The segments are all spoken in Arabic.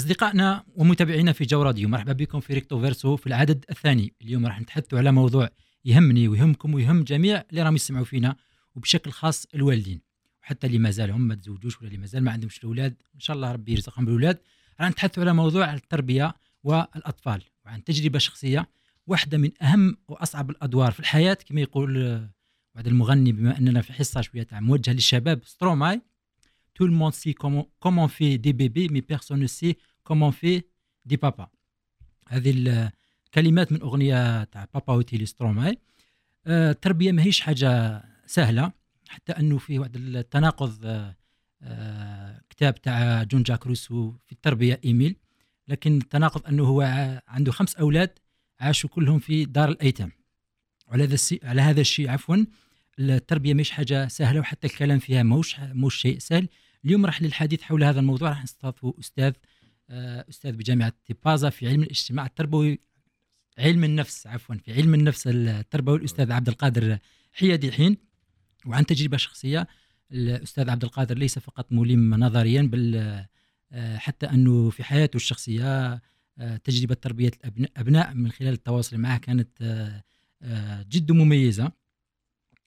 أصدقائنا ومتابعينا في جوراديو، مرحبا بكم في ريكتوفيرسو في العدد الثاني. اليوم راح نتحدث على موضوع يهمني ويهمكم ويهم جميع اللي راهم يسمعوا فينا، وبشكل خاص الوالدين، وحتى اللي ما زالهم ما تزوجوش ولا اللي ما زال ما عندهمش الأولاد، إن شاء الله ربي يرزقهم بالأولاد. راح نتحدث على موضوع التربية والأطفال، وعن تجربة شخصية واحدة من أهم وأصعب الأدوار في الحياة، كما يقول بعد المغني، بما أننا في حصة شوية موجهة للشباب، ستروماي tout le monde sait comment on fait des bébés mais personne ne sait comment on fait des papas. هذه الكلمات من أغنية تاع بابا وتيلي ستروماي. التربية ماهيش حاجة سهلة، حتى أنه في واحد التناقض، كتاب تاع جون جاك روسو في التربية إيميل، لكن التناقض أنه هو عنده 5 أولاد عاشوا كلهم في دار الأيتام. على هذا الشيء التربية مش حاجة سهلة، وحتى الكلام فيها موش شيء سهل. اليوم راح للحديث حول هذا الموضوع راح نستضيف أستاذ بجامعة تيبازا في علم الاجتماع التربوي، علم النفس في علم النفس التربوي، الأستاذ عبد القادر حيادحين. وعن تجربة شخصية، الأستاذ عبد القادر ليس فقط ملم نظريا، بل حتى أنه في حياته الشخصية تجربة تربية الأبناء من خلال التواصل معه كانت جد مميزة.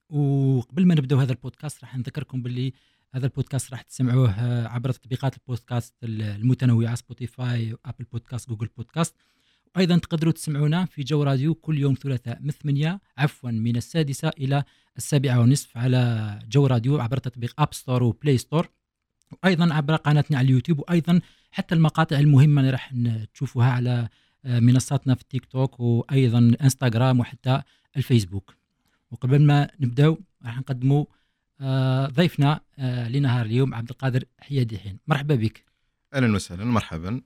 وقبل ما نبدأ هذا البودكاست راح نذكركم باللي هذا البودكاست راح تسمعوه عبر تطبيقات البودكاست المتنوعة، سبوتيفاي، أبل بودكاست، جوجل بودكاست. وأيضا تقدروا تسمعونا في جو راديو كل يوم ثلاثاء من 6 إلى 7:30 على جو راديو عبر تطبيق اب ستور وبلاي ستور، وأيضا عبر قناتنا على اليوتيوب، وأيضا حتى المقاطع المهمة اللي راح تشوفوها على منصاتنا في التيك توك وأيضا انستغرام وحتى الفيسبوك. وقبل ما نبدأ راح نقدموا ضيفنا لنهار اليوم، عبد القادر حيادحين. مرحبا بك. أهلا وسهلا ومرحبا،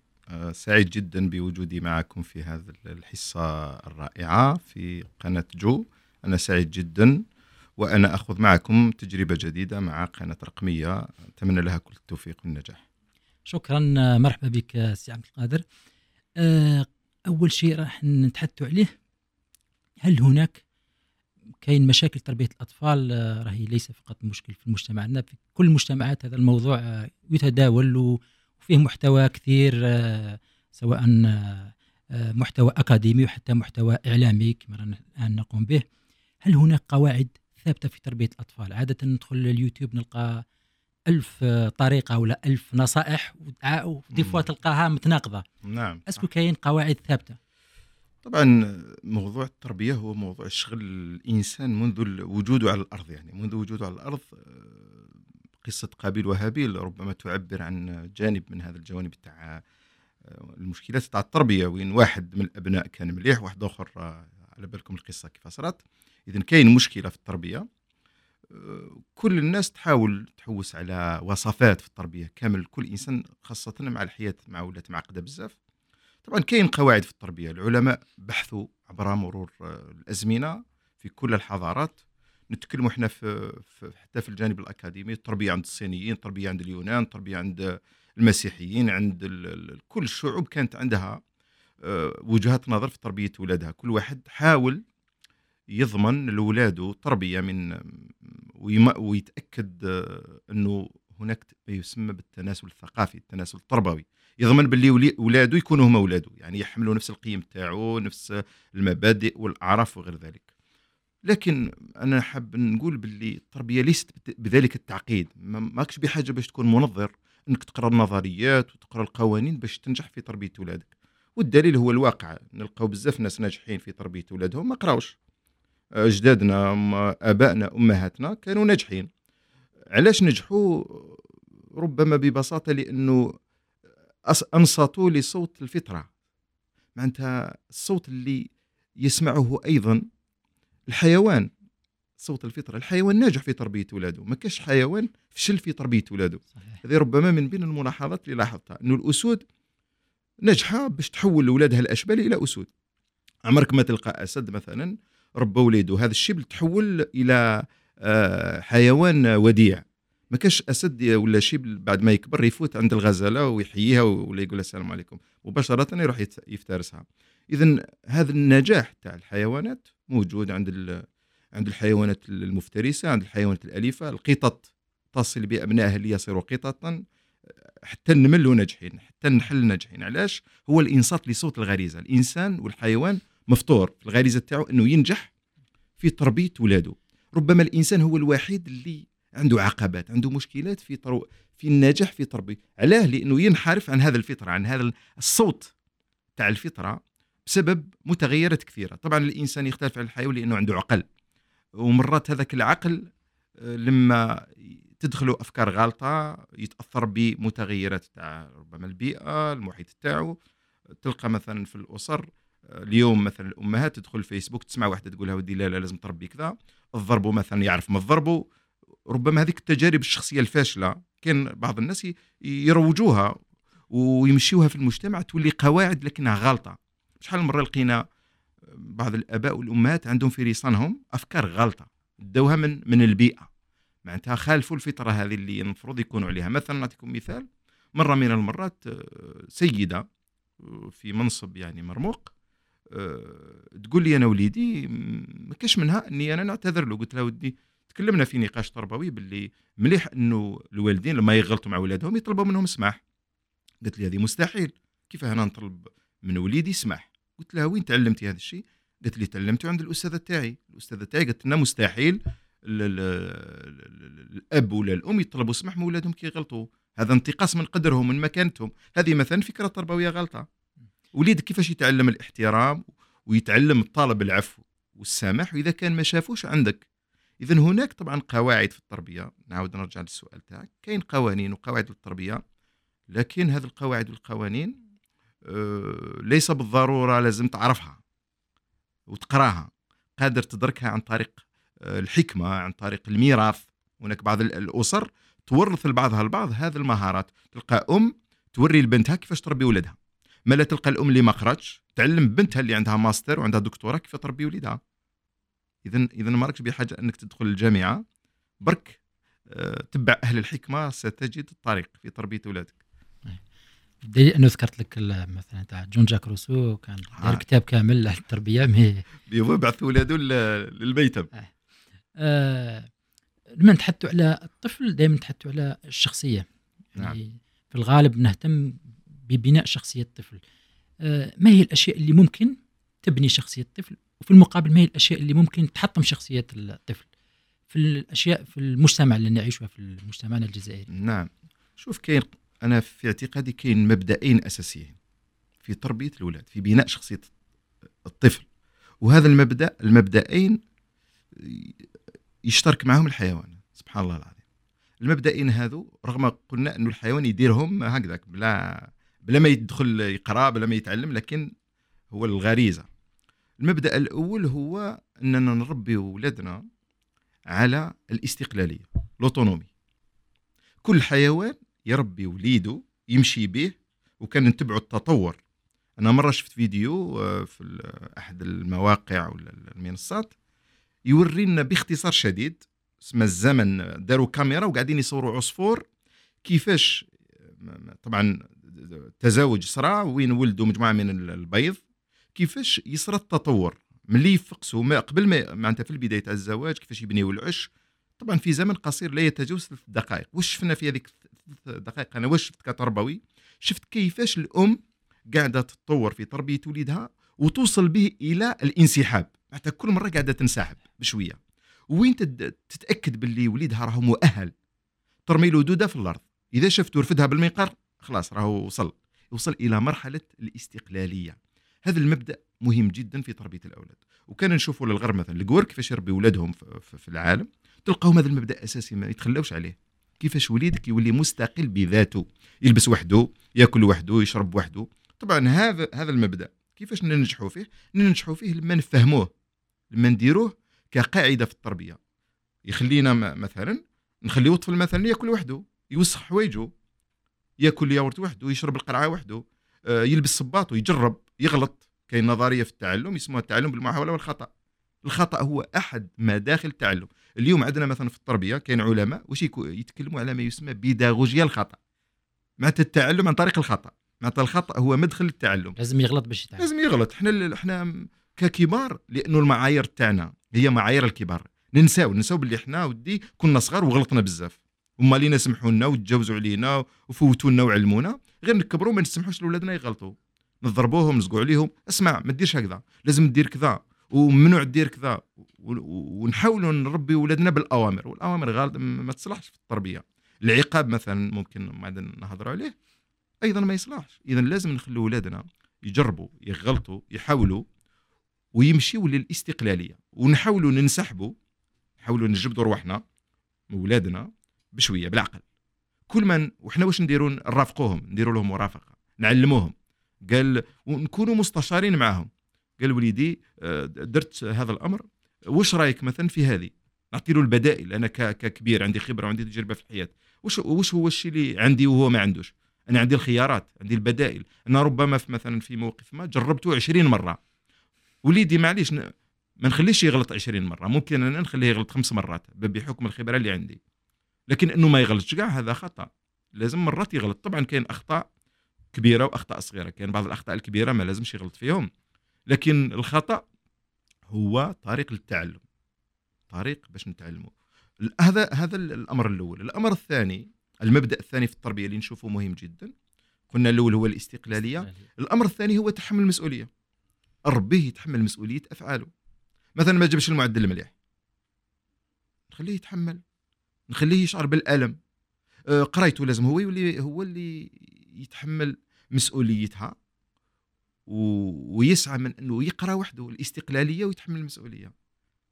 سعيد جدا بوجودي معكم في هذه الحصة الرائعة في قناة جو. أنا سعيد جدا، وأنا أخذ معكم تجربة جديدة مع قناة رقمية، أتمنى لها كل التوفيق والنجاح. شكرا، مرحبا بك سي عبد القادر. أول شيء راح نتحدث عليه، هل هناك كاين مشاكل تربية الأطفال؟ راهي ليس فقط مشكل في مجتمعنا، في كل المجتمعات هذا الموضوع يتداول وفيه محتوى كثير، سواء محتوى أكاديمي وحتى محتوى إعلامي كما الآن نقوم به. هل هناك قواعد ثابتة في تربية الأطفال؟ عادة ندخل اليوتيوب نلقى 1000 طريقة ولا 1000 نصائح، وديفوا تلقاها متناقضة. نعم. أسكو كاين قواعد ثابتة؟ طبعا موضوع التربية هو موضوع شغل الإنسان منذ وجوده على الأرض، يعني منذ وجوده على الأرض. قصة قابيل وهابيل ربما تعبر عن جانب من هذا الجوانب تاع المشكلات تاع التربية، وين واحد من الأبناء كان مليح واحد آخر على بالكم القصة كيف صارت. إذن كاين مشكلة في التربية، كل الناس تحاول تحوس على وصفات في التربية كامل، كل إنسان خاصة مع الحياة مع ولات معقدة بزاف. طبعا كاين قواعد في التربية، العلماء بحثوا عبر مرور الأزمنة في كل الحضارات. نتكلموا احنا في حتى في الجانب الأكاديمي، التربية عند الصينيين، التربية عند اليونان، التربية عند المسيحيين، عند كل الشعوب كانت عندها وجهات نظر في تربية ولادها. كل واحد حاول يضمن لولاده تربية من ويتأكد أنه هناك ما يسمى بالتناسل الثقافي، التناسل التربوي، يضمن باللي ولاده يكونوا هما ولاده، يعني يحملوا نفس القيم تاعو، نفس المبادئ والأعراف وغير ذلك. لكن أنا حاب نقول باللي التربية ليست بذلك التعقيد، ماكش بحاجة باش تكون منظر أنك تقرأ النظريات وتقرأ القوانين باش تنجح في تربية ولادك. والدليل هو الواقع، نلقاو بزاف ناس ناجحين في تربية ولادهم ما قراوش. أجدادنا، آبائنا، أمهاتنا كانوا ناجحين. علاش نجحوا؟ ربما ببساطة لأنه أنصتوا لصوت الفطرة، معناتها الصوت اللي يسمعه أيضا الحيوان، صوت الفطرة. الحيوان ناجح في تربية ولاده، ما كاش حيوان فشل في تربية ولاده. هذه ربما من بين الملاحظات اللي لاحظتها، أنه الأسود نجحة باش تحول ولادها الأشبال إلى أسود. عمرك ما تلقى أسد مثلا ربى ولاده، هذا الشيء تحول إلى حيوان وديع. ما كاش أسد ولا شيب بعد ما يكبر يفوت عند الغزالة ويحييها ولا يقول السلام عليكم، مباشرة يروح يفترسها. إذن هذا النجاح تاع الحيوانات موجود عند الحيوانات المفترسة، عند الحيوانات الأليفة. القطط تصل بأبنائها ليصيروا قططا، حتى نملوا ناجحين، حتى نحل ناجحين. علاش؟ هو الانصات لصوت الغريزه. الانسان والحيوان مفطور في الغريزه تاعو انه ينجح في تربيه ولاده. ربما الانسان هو الوحيد اللي عنده عقبات، عنده مشكلات في النجاح في تربيه. علاه؟ لانه ينحرف عن هذا الفطره، عن هذا الصوت تاع الفطره بسبب متغيرات كثيره. طبعا الانسان يختلف عن الحيوان لانه عنده عقل، ومرات هذاك العقل لما تدخلوا افكار غلطه يتاثر بمتغيرات تاع ربما البيئه، المحيط تاعو. تلقى مثلا في الاسر اليوم مثلا الامهات تدخل فيسبوك تسمع واحده تقولها ودي لا لا لازم تربي كذا، الضربه مثلا يعرف ما الضربه. ربما هذيك التجارب الشخصيه الفاشله كان بعض الناس يروجوها ويمشيوها في المجتمع، تولي قواعد لكنها غلطه. شحال مره لقينا بعض الاباء والامهات عندهم في ريصانهم افكار غلطه دوها من البيئه، معناتها خالفوا الفطره هذه اللي المفروض يكونوا عليها. مثلا نعطيكم مثال، مره من المرات سيده في منصب يعني مرموق تقول لي انا وليدي ما كاش منها اني انا نعتذر له. قلت لها ودي، تكلمنا في نقاش تربوي باللي مليح انه الوالدين لما يغلطوا مع ولادهم يطلبوا منهم سماح. قلت لي هذه مستحيل، كيف انا نطلب من وليدي سماح؟ قلت لها وين تعلمتي هذا الشيء؟ قلت لي تعلمته عند الاستاذه تاعي. الاستاذه تاعي قالت لنا مستحيل الاب ولا الام يطلبوا سماح من ولادهم كي يغلطوا، هذا انتقاص من قدرهم من مكانتهم. هذه مثلا فكره تربويه غلطه. وليد كيفاش يتعلم الاحترام ويتعلم الطالب العفو والسماح واذا كان ما شافوش عندك؟ اذا هناك طبعا قواعد في التربيه. نعاود نرجع للسؤال تاعك، كاين قوانين وقواعد للتربيه، لكن هذه القواعد والقوانين ليس بالضروره لازم تعرفها وتقراها، قادر تدركها عن طريق الحكمه، عن طريق الميراث. هناك بعض الاسر تورث لبعضها البعض هذه المهارات. تلقى ام توري لبنتها كيفاش تربي ولدها، ما لا تلقى الام اللي ما خرجتش تعلم بنتها اللي عندها ماستر وعندها دكتوراه كيف تربي ولدها. اذا ما راكش بحاجه انك تدخل الجامعه، برك تبع اهل الحكمه ستجد الطريق في تربيه اولادك. دليل انه ذكرت لك مثلا تاع جون جاك روسو، كان دار كتاب كامل للتربيه بيبعث ولاده للميتم. لما نتحدثوا على الطفل دائما نتحدثوا على الشخصيه، يعني نعم. في الغالب نهتم ببناء شخصيه الطفل. ما هي الاشياء اللي ممكن تبني شخصيه الطفل، وفي المقابل ما هي الاشياء اللي ممكن تحطم شخصيه الطفل في الاشياء في المجتمع اللي نعيشها في مجتمعنا الجزائري؟ نعم، شوف كاين، انا في اعتقادي كاين مبدئين اساسيين في تربيه الاولاد، في بناء شخصيه الطفل، وهذا المبدئين يشترك معهم الحيوان. سبحان الله العظيم. المبدئين هذو رغم قلنا انه الحيوان يديرهم هكذاك بلا ما يدخل يقرا بلا ما يتعلم، لكن هو الغريزه. المبدأ الأول هو أننا نربي ولادنا على الاستقلالية، الأوتونومي. كل حيوان يربي وليده يمشي به، وكان نتبعه التطور. أنا مرة شفت فيديو في أحد المواقع ولا المنصات يورينا باختصار شديد اسمه الزمن، داروا كاميرا وقاعدين يصوروا عصفور كيفاش. طبعا تزاوج صرا وين ولدوا مجموعة من البيض، كيفاش يصير التطور ملي يفقسوا ما قبل ما معناتها في البدايه تاع الزواج كيفاش يبنيوا العش، طبعا في زمن قصير لا يتجاوز 3 دقائق. واش شفنا في هذيك 3 دقائق؟ انا واش شفت كتربوي؟ شفت كيفاش الام قاعده تتطور في تربيه وليدها وتوصل به الى الانسحاب، حتى كل مره قاعده تنسحب بشويه. وين تتاكد باللي وليدها راه مؤهل، ترمي له دوده في الارض، اذا شفته رفدها بالمنقار خلاص راه وصل الى مرحله الاستقلاليه. هذا المبدأ مهم جدا في تربية الأولاد. وكان نشوفوا للغرب مثلا الجور كيفاش يربي ولادهم في العالم، تلقاهم هذا المبدأ أساسي ما يتخلوش عليه. كيفاش وليدك يولي مستقل بذاته، يلبس وحده، يأكل وحده، يشرب وحده. طبعا هذا المبدأ كيفاش ننجحوا فيه لما نفهموه، لما نديروه كقاعدة في التربية. يخلينا مثلا نخليه طفل مثلا يأكل وحده، يوسخ حوايجه، يأكل ياورت وحده، يشرب القرعة وحده، يلبس صباطه، يجرب، يغلط. كاين نظريه في التعلم يسموها التعلم بالمحاوله والخطا. الخطا هو احد مداخل التعلم. اليوم عندنا مثلا في التربيه كاين علماء واش يتكلموا على ما يسمى بيداغوجيا الخطا، معناتها التعلم عن طريق الخطا. معناتها الخطا هو مدخل للتعلم، لازم يغلط باش يتعلم، لازم يغلط. احنا ككبار، لانه المعايير تاعنا هي معايير الكبار، ننساو باللي احنا ودي كنا صغار وغلطنا بزاف. ومالينا سمحوا لنا وتجاوزوا علينا وفوتوا لنا وعلمونا. غير نكبروا ما نسمحوش لولادنا يغلطوا، نضربوهم نزقوا عليهم، اسمع ما ديرش هكذا، لازم دير كذا، وممنوع دير كذا، ونحاولوا نربي ولادنا بالاوامر، والاوامر غالبا ما تصلحش في التربيه. العقاب مثلا ممكن ما نهضروا عليه ايضا ما يصلحش. اذا لازم نخلو ولادنا يجربوا، يغلطوا، يحاولوا ويمشيوا للاستقلاليه، ونحاولوا ننسحبوا، نحاولوا نجبدوا روحنا من ولادنا بشويه بالعقل. كل من وحنا واش نديروا، نرافقوهم، نديروا لهم مرافقه، نعلموهم، قال ونكونوا مستشارين معهم. قال وليدي درت هذا الامر، واش رايك مثلا في هذه؟ نعطي له البدائل. انا ككبير عندي خبره وعندي تجربه في الحياه، واش هو الشيء اللي عندي وهو ما عندوش؟ انا عندي الخيارات، عندي البدائل. انا ربما في مثلا في موقف ما جربته 20 مره، وليدي معليش ما نخليش يغلط 20 مره، ممكن انا نخليه يغلط 5 مرات بحكم الخبره اللي عندي، لكن انه ما يغلطش كاع هذا خطا. لازم مرات يغلط. طبعا كاين اخطاء كبيره واخطاء صغيره، كاين بعض الاخطاء الكبيره ما لازمش يغلط فيهم، لكن الخطا هو طريق للتعلم، طريق باش نتعلمه. هذا الامر الاول. الامر الثاني، المبدا الثاني في التربيه اللي نشوفه مهم جدا، قلنا الاول هو الاستقلاليه، الامر الثاني هو تحمل المسؤوليه. ربيه يتحمل مسؤوليه افعاله. مثلا ما جابش المعدل مليح، نخليه يتحمل، نخليه يشعر بالالم. قرايته لازم هو اللي يتحمل مسؤوليتها، ويسعى من انه يقرا وحده، الاستقلاليه ويتحمل المسؤوليه.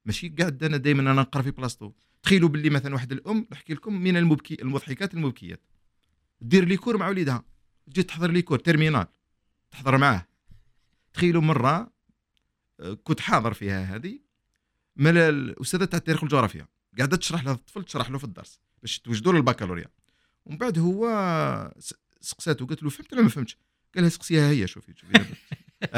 ماشي قاعد انا دائما انا نقرا في بلاصتو. تخيلوا باللي مثلا واحد الام، نحكي لكم، من المضحكات المبكيات، دير لي كور مع وليدها، تجي تحضر لي كور تيرمينال، تحضر معاه. تخيلوا مره كنت حاضر فيها هذه، مال الاستاذه تاع التاريخ والجغرافيا قاعده تشرح لهذا الطفل، تشرح له في الدرس باش توجدوا له البكالوريا. ومن بعد هو سقساته، قالت له فهمت ولا ما فهمتش؟ قال لها سقسيها هي، شوفي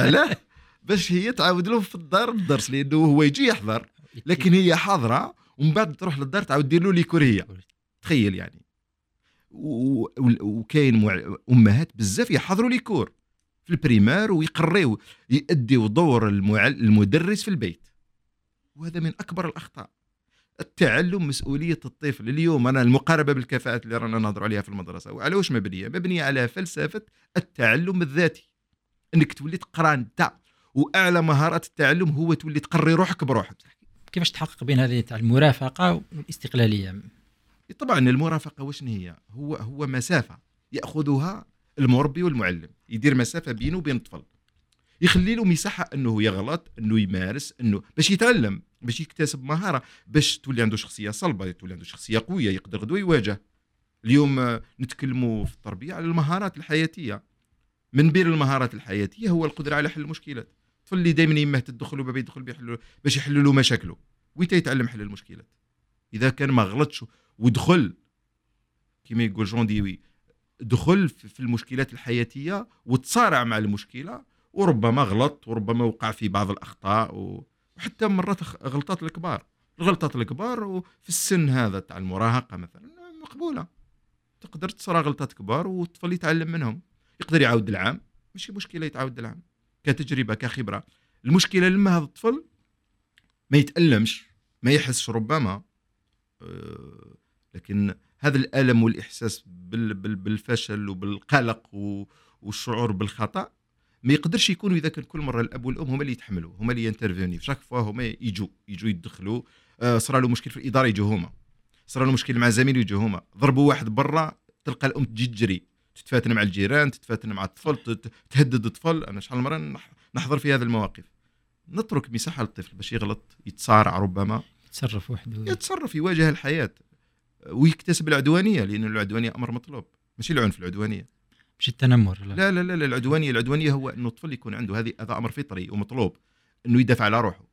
لا باش هي تعاود له في الدار الدرس، لانه هو يجي يحضر لكن هي حاضره، ومن بعد تروح للدار تعاود دير له ليكوريه. تخيل يعني. وكاين امهات بزاف يحضروا ليكور في البريمار ويقريو، يؤديوا دور المدرس في البيت، وهذا من اكبر الاخطاء. التعلم مسؤوليه الطفل. اليوم انا المقاربه بالكفاءات اللي رانا نهضروا عليها في المدرسه، وعلى واش مبنيه على فلسفه التعلم الذاتي، انك تولي تقرا انت، واعلى مهارات التعلم هو تولي تقري روحك بروحك. كيفاش تحقق بين هذه تاع المرافقه والاستقلاليه؟ طبعا المرافقه واش هي؟ هو مسافه ياخذها المربي والمعلم، يدير مسافه بينه وبين الطفل، يخلي له مساحه انه يغلط، انه يمارس، انه باش يتعلم، باش يكتسب مهاره، باش تولي عنده شخصيه صلبه، تولي عنده شخصيه قويه يقدر غدوه يواجه. اليوم نتكلموا في التربيه على المهارات الحياتيه. من بين المهارات الحياتيه هو القدره على حل المشكلات. الطفل اللي دائما يمه تدخل وباب يدخل بيحلوا باش يحلوا له مشاكله، ويتا يتعلم حل المشكلات. اذا كان ما غلطش ودخل، كما يقول جون ديوي، دخل في المشكلات الحياتيه وتصارع مع المشكله، وربما غلط، وربما وقع في بعض الاخطاء، وحتى مرات غلطات الكبار وفي السن هذا تاع المراهقه مثلا مقبوله، تقدر تصرى غلطات كبار والطفل يتعلم منهم، يقدر يعاود العام، ماشي مشكله يتعاود العام كتجربه كخبره. المشكله لما هذا الطفل ما يتالمش، ما يحسش ربما، لكن هذا الالم والاحساس بالفشل وبالقلق والشعور بالخطا ما يقدرش يكونوا اذا كان كل مره الاب والام هما اللي يتحملوا، هما اللي ينترفيوني في شاك فوا، هما يجوا يدخلوا. صرا له مشكل في الاداره يجوا هما، صرا له مشكل مع زميل يجوا هما، ضربوا واحد برا تلقى الام تجي تجري، تتفاتن مع الجيران، تتفاتن مع الطفل، تهدد الطفل. انا شحال مره نحضر في هذه المواقف. نترك مساحه للطفل باش يغلط، يتصارع، ربما يتصرف وحده، يتصرف، يواجه الحياه، ويكتسب العدوانيه، لان العدوانيه امر مطلوب، ماشي العنف، العدوانيه مش التنمر. لا لا لا، العدوانية هو أنه الطفل يكون عنده هذا أمر فطري ومطلوب أنه يدافع على روحه.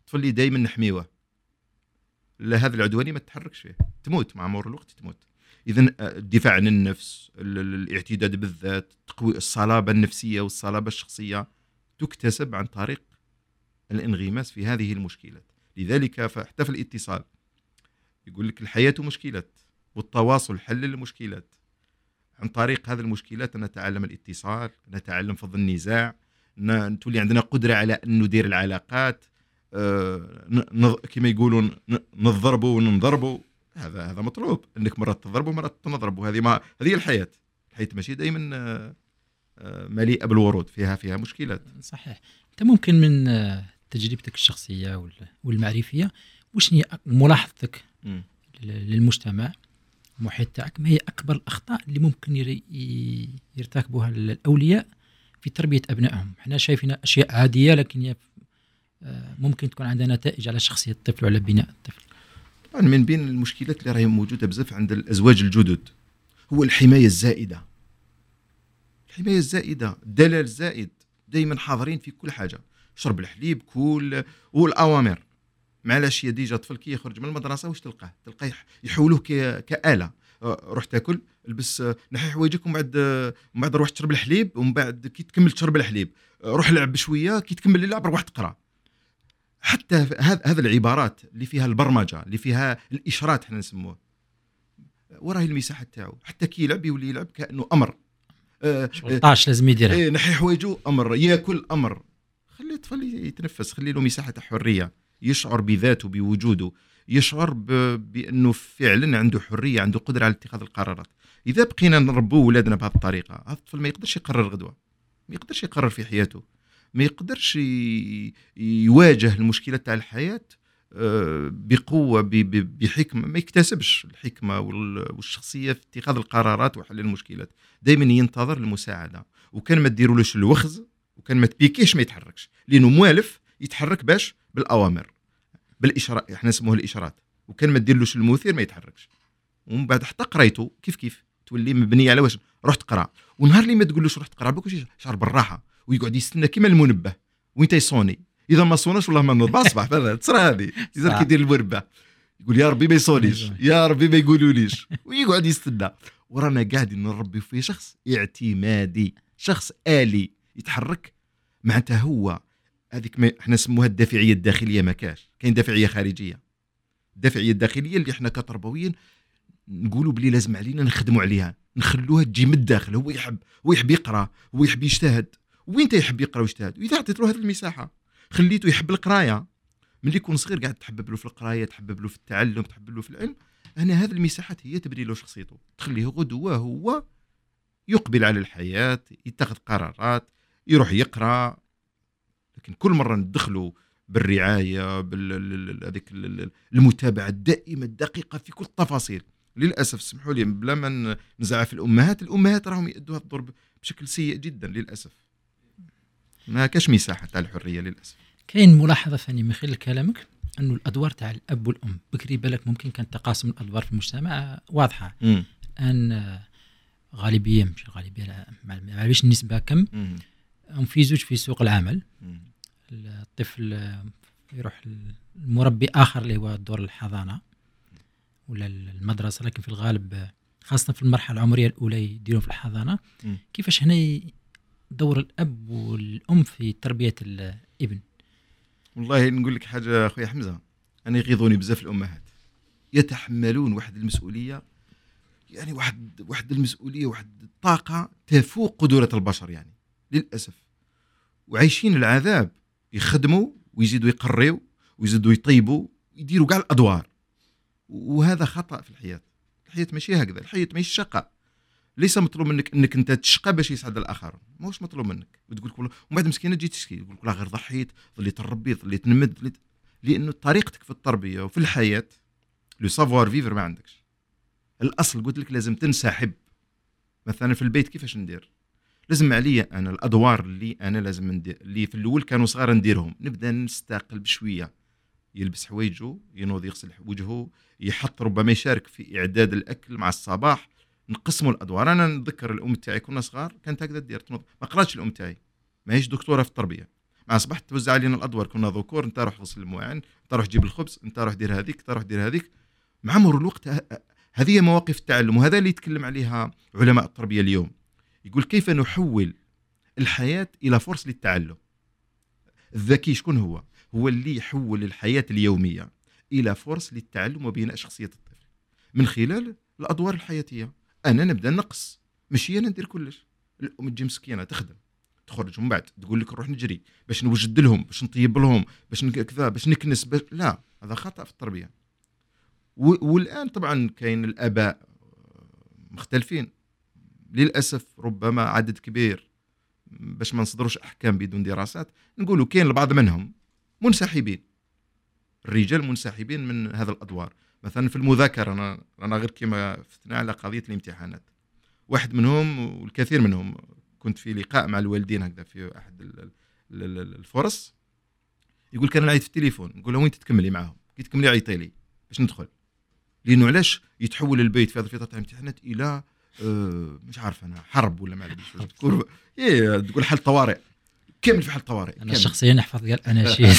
الطفل اللي دايما نحميوه لهذا العدواني ما تتحركش فيه، تموت مع مرور الوقت، تموت. إذن الدفاع عن النفس، الاعتداد بالذات، تقوي الصلابة النفسية والصلابة الشخصية تكتسب عن طريق الانغماس في هذه المشكلات. لذلك فحتى في الاتصال يقول لك الحياة مشكلات، والتواصل حل المشكلات. عن طريق هذه المشكلات نتعلم الاتصال، نتعلم فض النزاع، نتولي عندنا قدرة على أن ندير العلاقات، كما يقولون نضربوا ونضربوا. هذا مطلوب، انك مرات تضرب ومرات تنضرب، وهذه ما هذه الحياه. الحياه ماشي دائما مليئه بالورود، فيها مشكلات. صحيح. انت ممكن من تجربتك الشخصيه والمعرفيه واش هي ملاحظتك للمجتمع المحيط تاعك، ما هي اكبر الاخطاء اللي ممكن يرتكبوها الاولياء في تربيه ابنائهم؟ حنا شايفين اشياء عاديه لكن ممكن تكون عندها نتائج على شخصيه الطفل وعلى بناء الطفل. طبعا من بين المشكلات اللي راهي موجوده بزاف عند الازواج الجدد هو الحمايه الزائده. الحمايه الزائده، الدلال الزائد، دائما حاضرين في كل حاجه، شرب الحليب، كل والاوامر. معلاش يا ديجا طفل كي يخرج من المدرسه واش تلقاه يحولوه كآلة، روح تاكل، البس، نحي حوايجك، ومن بعد روح تشرب الحليب، ومن بعد كي تكمل تشرب الحليب روح لعب شويه، كي تكمل اللعب روح تقرا. حتى هذه العبارات اللي فيها البرمجه، اللي فيها الاشراط حنا نسموه، وراه المساحه تاعو. حتى كي يلعب يولي يلعب كانه امر، طاش لازم يديرها، نحي حوايجو امر، ياكل امر. خلي الطفل يتنفس، خلي له مساحه تاع حريه، يشعر بذاته، بوجوده، يشعر بأنه فعلا عنده حرية، عنده قدرة على اتخاذ القرارات. إذا بقينا نربو ولادنا بهذه الطريقة، هذا الطفل ما يقدرش يقرر غدوة، ما يقدرش يقرر في حياته، ما يقدرش يواجه المشكلات تاع الحياة بقوة، بحكمة، ما يكتسبش الحكمة والشخصية في اتخاذ القرارات وحل المشكلات. دائما ينتظر المساعدة، وكان ما تديرولوش الوخز، وكان ما تبيكيش، ما يتحركش، لأنه موالف، يتحرك باش بالاوامر، بالاشراء، احنا نسموه الاشراط. وكان ما ديرلوش المثير ما يتحركش، ومن بعد حتى قرايته كيف تولي مبنيه على واش روح تقرا. ونهار اللي ما تقولوش روح تقرا باكوش يشعر بالراحه، ويقعد يستنى كيما المنبه وين يصوني، اذا ما صوناش والله ما نوض صباح. تصرى هذه يزال كيدير المنبه، يقول يا ربي ما يصونيش، يا ربي ما يقولوليش، ويقعد يستنى. ورانا قاعدين نربي فيه شخص اعتمادي، شخص آلي يتحرك. معناتها هو هذيك ما احنا نسموها الدافعيه الداخليه، ما كاش، كاين دافعيه خارجيه. الدافعيه الداخليه اللي احنا كتربويين نقولوا بلي لازم علينا نخدموا عليها، نخلوها تجي من الداخل. هو يحب يقرا، هو يحب يجتهد، وين تا يحب يقرا ويجتهد. واذا عطيت له هذه المساحه، خليته يحب القرايه ملي يكون صغير، قاعد تحبب له في القرايه، تحبب له في التعلم، تحبب له في العلم. هنا هذه المساحات هي تبني له شخصيته، تخليه غدوه هو يقبل على الحياه، يتخذ قرارات، يروح يقرا. لكن كل مرة ندخلوا بالرعاية، هذيك المتابعة الدائمة الدقيقة في كل التفاصيل، للأسف سمحوا لي بلا ما نزعف الأمهات. الأمهات راهم يأدوا الضرب بشكل سيء جدا للأسف، ما كاش مساحة تاع الحرية للأسف. كاين ملاحظة ثانية من خلال كلامك، أنه الأدوار تاع الأب والأم بكري، بالك ممكن كان تقاسم الأدوار في المجتمع واضحة، أن غالبية مش غالبية، ما بيش النسبة كم هم في زوج في سوق العمل، الطفل يروح المربي آخر اللي هو دور الحضانة ولا المدرسة، لكن في الغالب خاصة في المرحلة العمرية الأولى يديرون في الحضانة. كيفاش هنا دور الأب والأم في تربية الابن؟ والله نقول لك حاجة أخوي حمزة، أنا يغيظوني بزاف الأمهات، يتحملون واحد المسؤولية، يعني واحد المسؤولية، واحد الطاقة تفوق قدرة البشر يعني للأسف. وعايشين العذاب، يخدموا ويزيدوا يقريوا ويزيدوا يطيبوا، يديروا كاع الأدوار. وهذا خطأ في الحياة. الحياة ماشي هكذا، الحياة ماشي شقة. ليس مطلوب منك أنك أنت تشقى باش يسعد الآخرين، ماهوش مطلوب منك. وتقول لك ومن بعد مسكينة تجي تشكي، تقول لك والله غير ضحيت، ظليت نربي، ظليت نمد، لأنه طريقتك في التربية وفي الحياة لو سافوار فيفر ما عندكش. الأصل قلت لك لازم تنسحب. مثلا في البيت كيفاش ندير؟ لازم عليا انا الادوار اللي انا لازم ندير، اللي في الاول كانوا صغار نديرهم، نبدا نستقل بشويه، يلبس حوايجو، ينوض، يغسل وجهه، يحط، ربما يشارك في اعداد الاكل مع الصباح. نقسموا الادوار. انا نتذكر الام تاعي كنا صغار كانت هكذا دير، تنوض، ما قراتش الام تاعي، ماهيش دكتوره في التربيه، مع صبحت توزع علينا الادوار. كنا ذكور، انت روح غسل المواعين، انت روح جيب الخبز، انت روح دير هذيك، انت روح دير هذيك. مع مرور الوقت هذه مواقف التعلم، وهذا اللي يتكلم عليها علماء التربيه اليوم، يقول كيف نحول الحياة إلى فرص للتعلم. الذكي شكون هو؟ هو اللي يحول الحياة اليومية إلى فرص للتعلم وبناء شخصية الطفل من خلال الأدوار الحياتية. أنا نبدأ نقص، ماشي أنا ندير كلش. الأم تجي مسكينة تخدم، تخرج، ومن بعد تقول لك نروح نجري باش نوجد لهم، باش نطيب لهم، باش كذا، باش نكنس، باش... لا، هذا خطأ في التربية. والآن طبعا كاين الآباء مختلفين للأسف، ربما عدد كبير باش ما نصدروش أحكام بدون دراسات، نقولوا كاين البعض منهم منسحبين، الرجال منسحبين من هذا الأدوار. مثلا في المذاكرة أنا غير كما فتنا على قضية الامتحانات، واحد منهم والكثير منهم كنت في لقاء مع الوالدين هكذا في أحد الفرص، يقول كان نعيط في التليفون، نقول له وين تتكملي معهم، كي تكملي عيطي لي باش ندخل، لأنه علاش يتحول البيت في هذه الفترة تاع الامتحانات إلى مش عارف أنا حرب ولا ما عرفتش تقول إيه، تقول حل طوارئ كامل، في حل طوارئ. أنا شخصيا نحفظ قال أنا شيء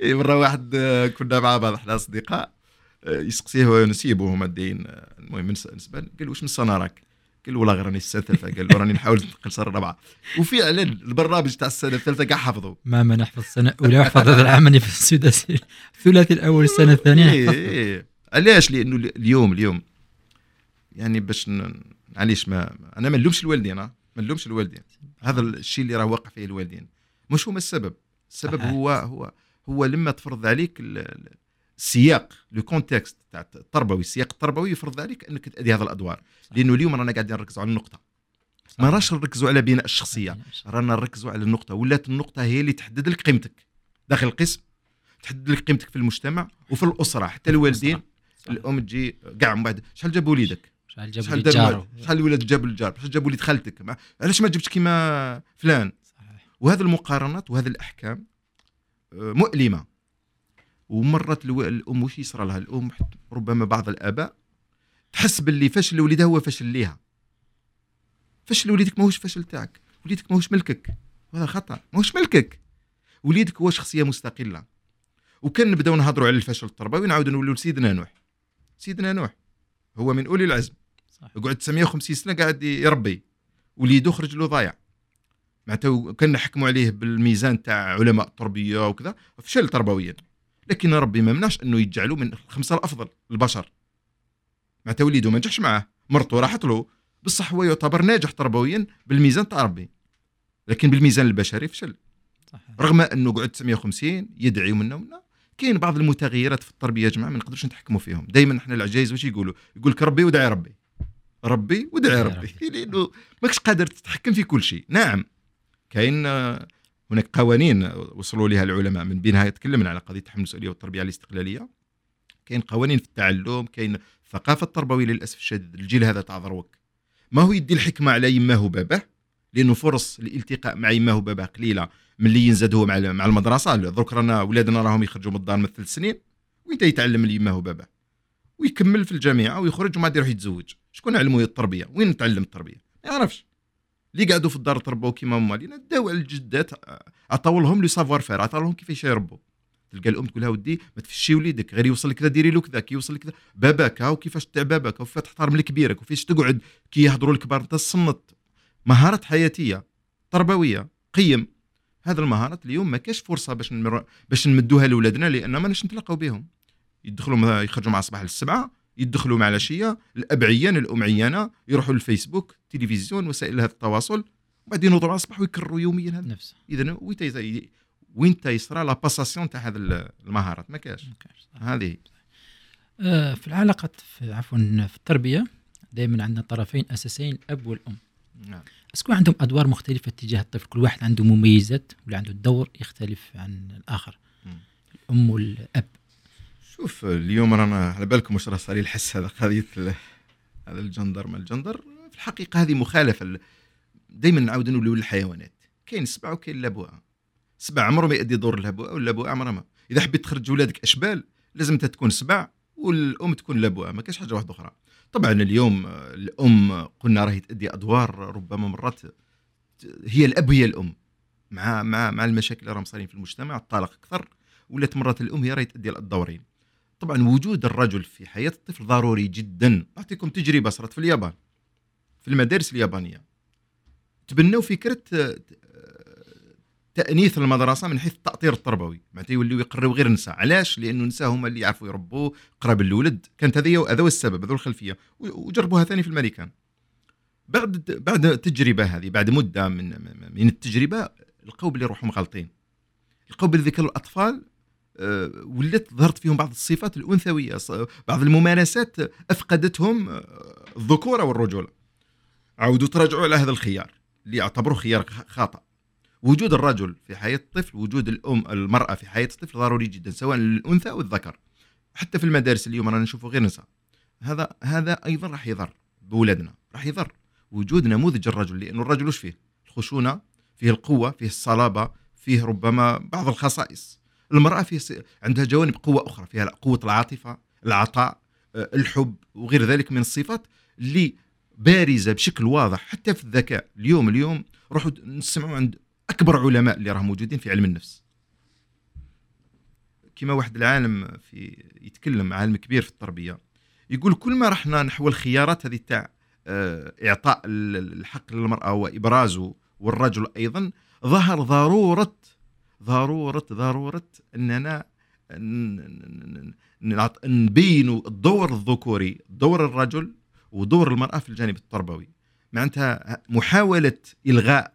إيه، مرة واحد كنا مع بعض إحنا أصدقاء، يسقسيه ونسيبه هما الدين، المهم نسبان قال واش من السنة راك؟ قال والله غير راني السنة الثالثة، قال راني نحاول نتقل سنة الرابعة، وفعلا البرنامج تاع السنة الثالثة كاع حفظه، ما نحفظ السنة الأولى نحفظ هذا العام في السداس الثلاثي الأول السنة الثانية إيه. علاش؟ لأنه اليوم يعني باش معليش أنا ما نلومش الوالدين، هذا الشيء اللي راه واقع فيه الوالدين، مش هما السبب، السبب هو لما تفرض عليك السياق لو كونتكست تاع التربوي، السياق التربوي يفرض عليك انك تأدي هذا الادوار. لانه اليوم رانا قاعدين نركزوا على النقطه، ما راش نركزوا على بناء الشخصيه، رانا نركزوا على النقطه، ولات النقطه هي اللي تحدد لك قيمتك داخل القسم، تحدد لك قيمتك في المجتمع وفي الاسره، حتى الوالدين الام تجي كاع من بعد شحال جابوا وليدك، شحال جابوا ولاد، جاب الجار، شحال جابوا وليد خالتك، علاش ما جبتش كيما فلان. وهذه المقارنات وهذه الاحكام مؤلمه. ومرت الام وش يصرى لها الام، ربما بعض الاباء تحس باللي فشل وليدها هو فشل ليها، فشل وليدك ماهوش فشل تاعك، وليدك ماهوش ملكك، وهذا خطا، ماهوش ملكك، وليدك هو شخصيه مستقله. وكان نبداو نهضروا على الفشل التربوي نعاودوا نولوا لسيدنا نوح. سيدنا نوح هو من اولي العزم، قعد 950 سنه قاعد يربي وليده، خرج له ضايع، معناتها كنا نحكموا عليه بالميزان تاع علماء التربيه وكذا، فشل تربويا، لكن ربي ما منعش انه يجعله من الخمسه الافضل البشر. مع توليده ما نجحش معاه، مرته راحت له، بصح هو يعتبر ناجح تربويا بالميزان تاع ربي، لكن بالميزان البشري فشل. صحيح. رغم انه قعد 950 يدعي منا كاين بعض المتغيرات في التربيه يا جماعه ما نقدروش نتحكموا فيهم. دائما احنا العجايز واش يقولوا؟ يقول لك ربي ودعي ربي، ربي ودعي ربي، لانه ماكش قادر تتحكم في كل شيء. نعم كاين هناك قوانين وصلوا لها العلماء، من بينها تكلمنا على قضية تحمل المسؤولية والتربية الاستقلالية، كاين قوانين في التعلم، كاين ثقافة التربوية. للأسف الشديد الجيل هذا تاع ذروك ما هو يدي الحكمة على يماه باباه، لأنه فرص الالتقاء مع يماه باباه قليلة من اللي ينزد هو مع المدرسة. ذروك رانا ولادنا راهم يخرجوا من الدار من 3 سنين وانت يتعلم يماه باباه ويكمل في الجامعة ويخرج وما يروح يتزوج، شكون علموه التربية؟ وين تعلم التربية؟ ما يعرفش. اللي قعدوا في الدار تربوا كيما هما لينا، داو على الجدات، عطاو لهم لي سافوار فير، عطاو لهم كيفاش يربوا. تلقى الام تقول لها ودي ما تفشي وليدك، غير يوصل كذا ديري له كذا، كي يوصل كذا باباك، ها كيفاش تاع باباك، وفي تحترم لكبيرك، وفيش تقعد كي يهضروا الكبار انت تصنت. مهارات حياتيه تربويه، قيم. هذا المهارات اليوم ما كاش فرصه باش نمدوها لولادنا، لان ما ناش نتلاقاو بهم. يدخلوا يخرجوا مع الصباح للسبعة، يدخلوا مع العشيه، الاب عيان الام عيانه، يروحوا للفيسبوك تلفزيون وسائل هذا التواصل، وبعدين يوضعوا على الصباح ويكرروا يوميا هذا نفسه. اذا وين تا يصرى لا باساسيون تاع هذا المهارات ما كاش. هذه في العلاقه في التربيه دائما عندنا طرفين اساسيين، الاب والام. نعم. اسكو عندهم ادوار مختلفه تجاه الطفل، كل واحد عنده مميزات ولا عنده دور يختلف عن الاخر. الام والاب، شوف اليوم رانا على بالكم واش راه صار الحس هذا قضيه هذا الجندر ما الجندر. في الحقيقه هذه مخالفه، دائما نعاود نوليو للحيوانات، كاين سبع وكاين الابوه. سبع عمره ما يؤدي دور الابوه، والابوه عمره ما. اذا حبيت تخرج ولادك اشبال لازم انت تكون سبع والام تكون الابوه، ما كاينش حاجه واحده اخرى. طبعا اليوم الام قلنا راهي تؤدي ادوار ربما مرات هي الاب هي الام، مع المشاكل اللي راهم صارين في المجتمع، الطلاق اكثر، ولات مرات الام هي راهي تؤدي الدورين. طبعا وجود الرجل في حياة الطفل ضروري جدا. أعطيكم تجربة صارت في اليابان، في المدارس اليابانية تبنوا فكرة تأنيث المدرسة من حيث التأطير التربوي، معناتها يوليو يقريو غير نساء. علاش؟ لأنه النساء هما اللي يعرفوا يربوا قراب الولد. كانت هذا هو السبب، هذا الخلفية، وجربوها ثاني في الأمريكان. بعد التجربة هذه، بعد مدة من التجربة، لقوا بلي روحهم غلطين، لقوا بلي ذكر الأطفال ولات ظهرت فيهم بعض الصفات الأنثوية، بعض الممارسات أفقدتهم الذكورة والرجولة. عودوا ترجعوا على هذا الخيار اللي يعتبروه خيار خاطئ. وجود الرجل في حياة الطفل، وجود المرأة في حياة الطفل ضروري جدا، سواء للأنثى أو الذكر. حتى في المدارس اليوم رانا نشوفوا غير نساء. هذا أيضا راح يضر بولادنا، راح يضر وجود نموذج الرجل، لأنه الرجل وش فيه؟ الخشونة، فيه القوة، فيه الصلابة، فيه ربما بعض الخصائص. المرأة فيه عندها جوانب قوة أخرى، فيها قوة العاطفة، العطاء، الحب وغير ذلك من الصفات اللي بارزة بشكل واضح حتى في الذكاء. اليوم روحوا نسمعوا عند أكبر علماء اللي راهم موجودين في علم النفس، كما واحد العالم في يتكلم، عالم كبير في التربية، يقول كل ما رحنا نحو الخيارات هذه تاع إعطاء الحق للمرأة وإبرازه والرجل أيضا، ظهر ضرورة أننا نبينوا الدور الذكوري، دور الرجل ودور المرأة في الجانب التربوي. معناتها محاولة إلغاء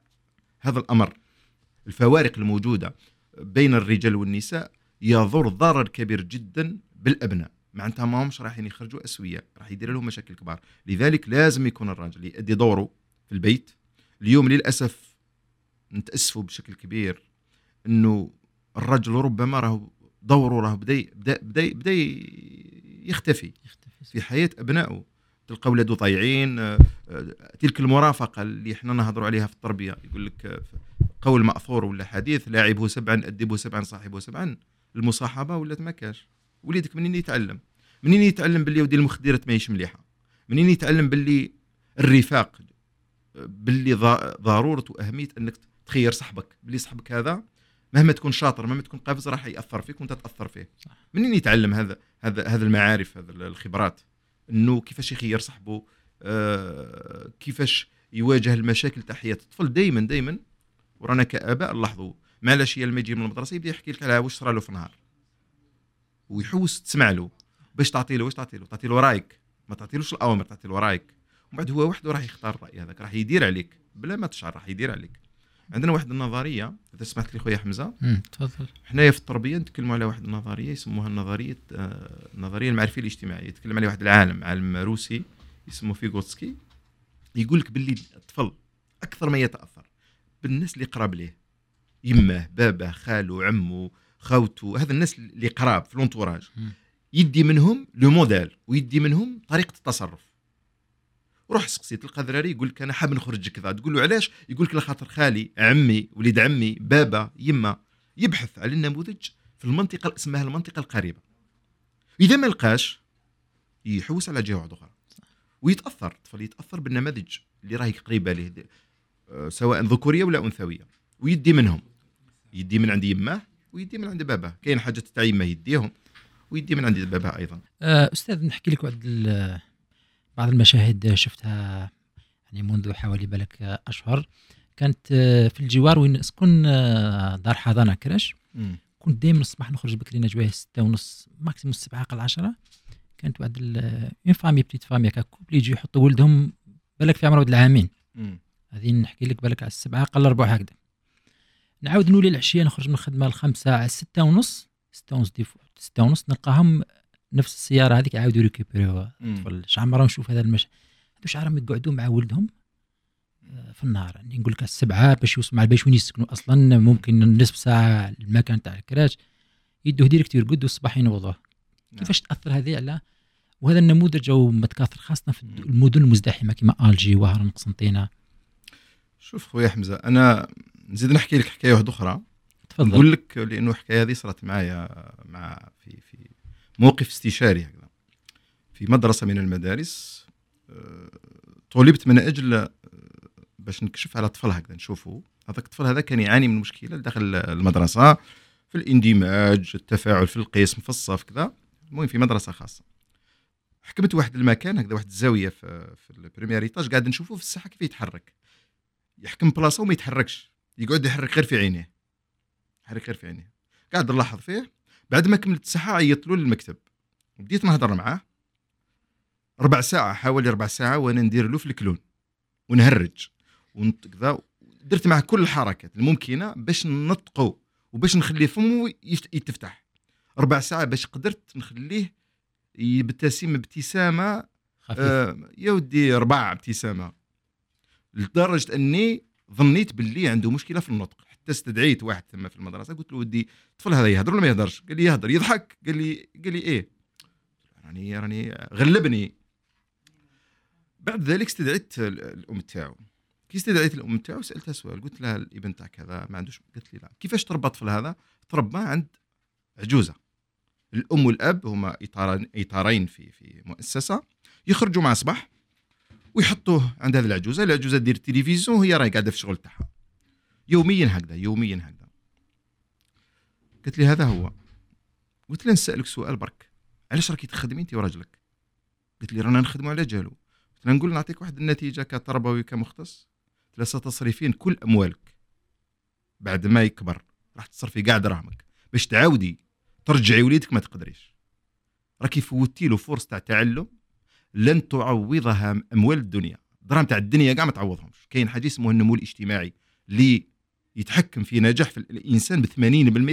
هذا الأمر، الفوارق الموجودة بين الرجال والنساء، يضر ضرر كبير جدا بالأبناء. معناتها ما همش راح يخرجوا أسوية، راح يدير لهم مشاكل كبار. لذلك لازم يكون الرجل يؤدي دوره في البيت. اليوم للأسف نتأسفوا بشكل كبير أنه الرجل ربما دوره بدأ يختفي في حياة أبنائه. تلقى ولاده ضايعين. تلك المرافقة اللي احنا نهضروا عليها في التربية، يقول لك قول مأثور ولا حديث، لاعبه سبعا أدبه سبعا صاحبه سبعا. المصاحبة ولات ما كاش. وليدك منين يتعلم باللي ودي المخدرة ماهيش مليحة، منين يتعلم باللي الرفاق، باللي ضرورة وأهمية أنك تخير صاحبك، باللي صاحبك هذا مهما تكون شاطر مهما تكون قافز راح يأثر فيك وانت تأثر فيه. منين يتعلم هذا المعارف، هذا الخبرات، انه كيفاش يخير صاحبه، كيفاش يواجه المشاكل تاع حياة الطفل. دائما ورانا كآباء نلاحظوا معلاش لما يجي من المدرسة يبدا يحكي لك على واش صرا له في النهار، ويحوس تسمع له باش تعطي له رايك، ما تعطيلوش الاوامر، تعطي له رايك. ومن بعد هو وحده راح يختار الراي هذاك، راح يدير عليك بلا ما تشعر، راح يدير عليك. عندنا واحد النظريه، اذا سمحت لي خويا حمزه تفضل. حنايا في التربيه نتكلموا على واحد النظريه يسموها النظريه المعرفيه الاجتماعيه. يتكلم عليها واحد العالم، عالم روسي اسمه فيغوتسكي. يقول لك باللي الطفل اكثر ما يتاثر بالناس اللي قراب ليه، يمه، باباه، خاله، عمه، خوته، هذا الناس اللي قراب في لونتوراج، يدي منهم لو موديل ويدي منهم طريقه التصرف. روح سقسيت القذراري يقول لك انا حاب نخرج كذا، تقول له علاش؟ يقول لك لا خاطر خالي، عمي، وليد عمي، بابا، يما. يبحث على النموذج في المنطقه اسمها المنطقه القريبه. اذا ما لقاش يحوس على جهه اخرى ويتاثر. الطفل يتاثر بالنماذج اللي راهي قريبه له، سواء ذكوريه ولا انثويه، ويدي منهم، يدي من عند يمه ويدي من عند باباه. كاين حاجه تاع يمه يديهم، ويدي من عند باباه ايضا. استاذ، نحكي لك بعض المشاهد شفتها يعني منذ حوالي بالك أشهر. كانت في الجوار وين أسكن، دار حضانة كراش. كنت دائما الصباح نخرج بكري نجواه 6:30 ماكسيموم 7:10. كانت واحد الفامي بتيت فامي كاكوب يجي يحطوا ولدهم بالك في عمر ولد العامين، هذه نحكي لك بالك على 7:45 هكذا. نعاود نولي العشية، نخرج من الخدمة 5 على 6:30 6:30 نلقاهم نفس السياره هذيك يعاودوا ريكوبيريوها. الطفل شعمره نشوف هذا هادو شعرهم يقعدوا مع ولدهم في النهار. نقول لك 7 باش يوصل مع الباش وين يسكنوا اصلا، ممكن نصف ساعه المكان تاع الكراج يدوه ديريكت يرقدوا الصباح ينوضوه. كيفاش تاثر هذه على وهذا النموذج او متكاثر خاصه في المدن المزدحمه كما الجي وهران قسنطينه؟ شوف خويا حمزه، انا نزيد نحكي لك حكايه واحده اخرى. تفضل. نقول لك لانه الحكايه هذه صارت معايا مع في موقف استشاري هكذا في مدرسة من المدارس. طلبت من أجل باش نكشف على طفل هكذا، نشوفه هذاك الطفل هذا كان يعاني من مشكلة داخل المدرسة في الاندماج، التفاعل في القسم، في الصف كذا. المهم في مدرسة خاصة، حكمت واحد المكان هكذا، واحد الزاوية في البريميريتاج، قاعد نشوفه في الساحة كيف يتحرك، يحكم بلاصة وما يتحركش، يقعد يحرك غير في عينيه، قاعد نلاحظ فيه. بعد ما كملت الساحه عيطت له للمكتب، بديت نهضر معاه حوالي ربع ساعه وانا ندير له في الكلون ونهرج ونكذا. درت معاه كل الحركات الممكنه باش ننطقه وباش نخلي فمه يتفتح. ربع ساعة باش قدرت نخليه يبتسم ابتسامة يودي ربع ابتسامة، لدرجة أني ظنيت باللي عنده مشكلة في النطق. حتى استدعيت واحد ثم في المدرسة قلت له ودي الطفل هذا يهدر ولا ما يهدرش؟ قال لي يهدر. يضحك؟ قال لي إيه. راني غلبني. بعد ذلك استدعيت الأم تاعو. كي استدعيت الأم تاعو سألتها سؤال، قلت لها الابن تاعك هذا ما عندوش؟ قلت لي لا. كيفاش تربى طفل هذا؟ تربى عند عجوزة. الأم والأب هما إطارين في مؤسسة، يخرجوا مع صباح ويحطوه عند هذه العجوزة. العجوزة دير تلفزيون وهي راهي قاعدة في شغل تاعها يوميا هكذا. قلت لي هذا هو. قلت لها نسألك سؤال برك، علاش راكي تخدمي انت وراجلك؟ قلت لي رانا نخدموا على جالو. قلت لها نقول نعطيك واحد النتيجة كتربوي كمختص، لا ستصرفين كل أموالك بعد ما يكبر، راح تصرفي قاع دراهمك باش تعاودي ترجعي وليدك ما تقدريش. راكي فوتي له فرصة تاع تعلم لن تعوضها أموال الدنيا. دراهم تاع الدنيا كاع ما تعوضهمش. كاين حاجة اسمه النمو الاجتماعي اللي يتحكم في نجاح في الإنسان ب80%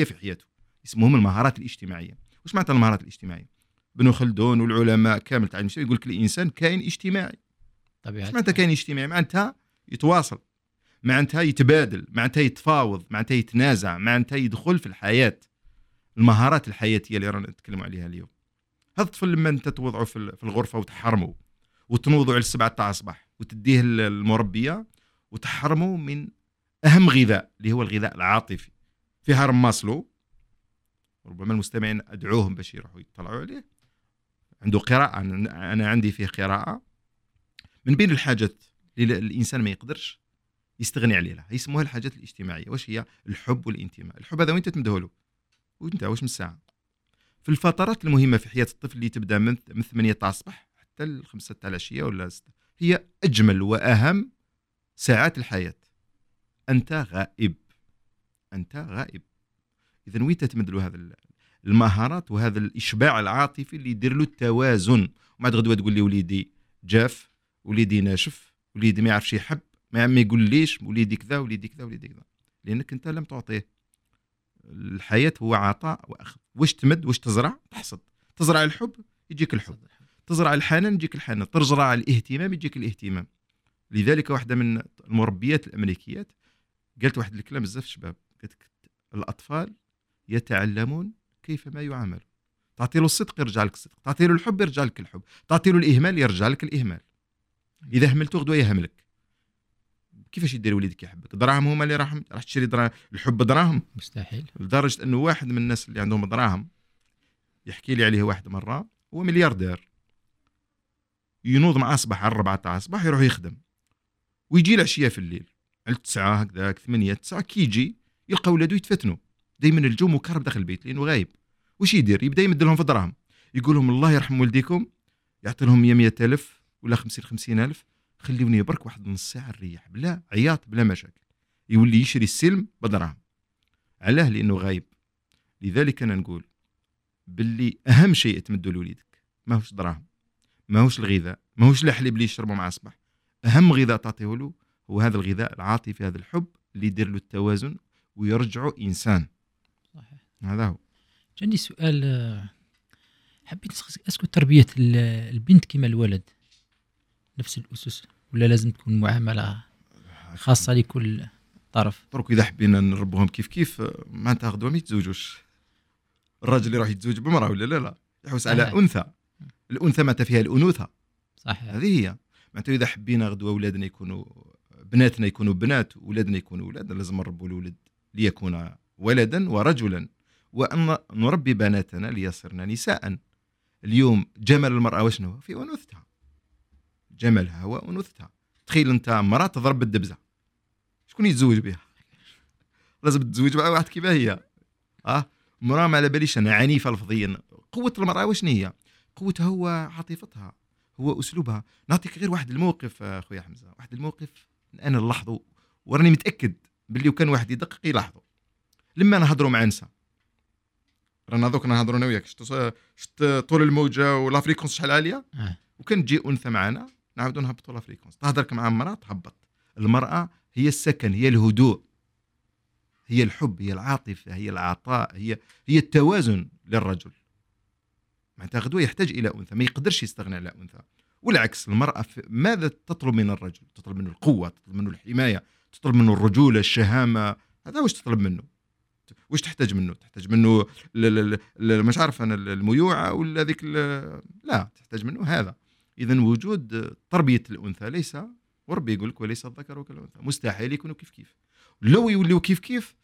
في حياته، اسمهم المهارات الاجتماعية. واش معناتها المهارات الاجتماعية؟ بن خلدون والعلماء كامل تاع المجتمع يقول لك الإنسان كائن اجتماعي. طبيعي. معناتها كائن اجتماعي معناتها يتواصل، معناتها يتبادل، معناتها يتفاوض، معناتها يتنازع، معناتها يدخل في الحياة. المهارات الحياتية اللي رانا نتكلم عليها اليوم. هذا الطفل لما انت توضعه في الغرفة وتحرمه وتنوضه على 7 الصباح وتديه المربية وتحرمه من أهم غذاء اللي هو الغذاء العاطفي في هرم ماسلو، ربما المستمعين أدعوهم باش يروحوا يطلعوا عليه. عنده قراءة، أنا عندي فيه قراءة. من بين الحاجات اللي الإنسان ما يقدرش يستغني عليها يسموها الحاجات الاجتماعية. واش هي؟ الحب والانتماء. الحب هذا وين تتمده له وانت واش من الساعة في الفترات المهمة في حياة الطفل اللي تبدأ من 8 الصباح حتى 5 العشية ولا 6، هي أجمل وأهم ساعات الحياة. أنت غائب. إذن وين تتمد له هذا المهارات وهذا الإشباع العاطفي اللي يدير له التوازن؟ وما غدوة تقول لي وليدي جاف، وليدي ناشف، وليدي ما يعرفش يحب، ما يقول ليش، وليدي كذا. لأنك أنت لم تعطيه. الحياة هو عطاء وأخذ. واش تمد واش تزرع تحصد. تزرع الحب يجيك الحب، تزرع الحنان يجيك الحنان، تزرع الاهتمام يجيك الاهتمام. لذلك واحدة من المربيات الأمريكيات قالت واحد الكلام بزاف شباب، قالت الأطفال يتعلمون كيفما يعامل. تعطي له الصدق يرجع لك الصدق، تعطي له الحب يرجع لك الحب، تعطي له الإهمال يرجع لك الإهمال. إذا هملته غدوة يهملك. كيفاش يدير وليدك يحبك؟ دراهم هما اللي راح تشري دراهم؟ الحب دراهم؟ مستحيل. لدرجة أنه واحد من الناس اللي عندهم دراهم يحكي لي عليه واحد مرة، هو ملياردير، ينوض مع أصبح على 4 الصباح يروح يخدم ويجي العشية في الليل على 9 هكذاك 8 9. كي يجي يلقى ولادو يتفتنوا دايما، الجو مكرب داخل البيت لأنه غايب. وش يدير؟ يبدا يمد لهم في الدراهم، يقول لهم الله يرحم والديكم، يعطي لهم 100,000 ولا 50,000، خليوني برك واحد نص ساعه نريح بلا عياط بلا مشاكل. يولي يشري السلم بدراهم. علاه؟ لانه غايب. لذلك انا نقول باللي اهم شيء تمدوا لوليدك ماهوش دراهم، ماهوش الغذاء، ماهوش الحليب اللي يشربوا مع الصباح. اهم غذاء تعطيه له هو هذا الغذاء العاطفي، هذا الحب اللي يدير له التوازن ويرجعه انسان. صحيح. هذا هو. عندي سؤال حبيت نسألك، اسكو تربيه البنت كما الولد نفس الاسس ولا لازم تكون معامله خاصه لكل طرف؟ درك اذا حبينا نربوهم كيف ما تاخذوا ما يتزوجوش. الراجل يروح يتزوج بمراه ولا لا يحوس على انثى. الانثى ما فيها الانوثه. صحيح. هذه هي. معناتها اذا حبينا غدوه اولادنا يكونوا بناتنا يكونوا بنات، اولادنا يكونوا اولاد، لازم نربوا الولد ليكون ولدا ورجلا، وان نربي بناتنا ليصيرن نساء. اليوم جمال المراه وشنو في انوثتها، جمالها هو أنوثتها. تخيل أنت مرأة تضرب بالدبزة، شكون يتزوج بها؟ لازم تتزوج مع واحد كيفاه هي. مرأة ما على باليش أنا عنيفة لفظيا. قوة المرأة واش هي؟ قوتها هو عاطفتها، هو أسلوبها. نعطيك غير واحد الموقف أخويا حمزة، واحد الموقف أنا نلاحظه وراني متأكد باللي وكان واحد يدقق يلاحظه. لما نهضروا مع نساء رانا دوك نهضروا انا وياك شت طول الموجة ولا فريكونس شحال عالية، وكان تجي أنثى معنا نعاودو نهبطوا لا فريكونس. تهضرك مع مرأة تهبط. المرأة هي السكن، هي الهدوء، هي الحب، هي العاطفة، هي العطاء، هي التوازن. للرجل، معناتها غدوة يحتاج إلى أنثى، ما يقدرش يستغنى على أنثى. والعكس المرأة ماذا تطلب من الرجل؟ تطلب منه القوة، تطلب منه الحماية، تطلب منه الرجولة، الشهامة. هذا واش تطلب منه، واش تحتاج منه؟ تحتاج منه مش عارف أنا الميوعة ولا ذيك، لا تحتاج منه هذا. إذن وجود تربية الأنثى ليس، وربي يقولك وليس الذكر وكالأنثى، مستحيل يكونوا كيف كيف. لو يوليوا كيف كيف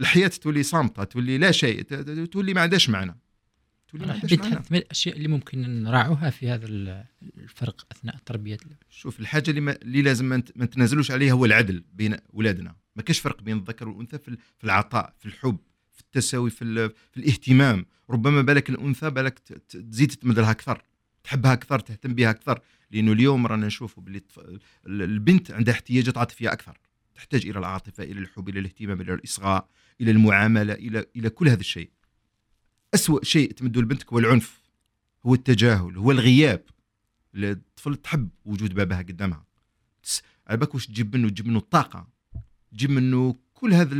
الحياة تولي صامتة، تولي لا شيء، تولي ما عندهاش معنى. أنا حبيت نحث من الأشياء اللي ممكن نراعوها في هذا الفرق أثناء التربية. شوف الحاجة اللي لازم ما نتنازلوش عليها هو العدل بين أولادنا. ما كاش فرق بين الذكر والأنثى في العطاء، في الحب، في التساوي، في الاهتمام. ربما بالك الأنثى بالك تزيد تمدلها أكثر، تحبها أكثر، تهتم بها أكثر، لأنه اليوم رانا نشوفوا باللي البنت عندها احتياجات عاطفية أكثر، تحتاج إلى العاطفة، إلى الحب، إلى الاهتمام، إلى الإصغاء، إلى المعاملة، إلى كل هذا الشيء. أسوأ شيء تمدو لبنتك هو العنف، هو التجاهل، هو الغياب. الطفل تحب وجود بابها قدامها، على بالك واش تجيب منه؟ تجيب منه الطاقة، تجيب منه كل هذه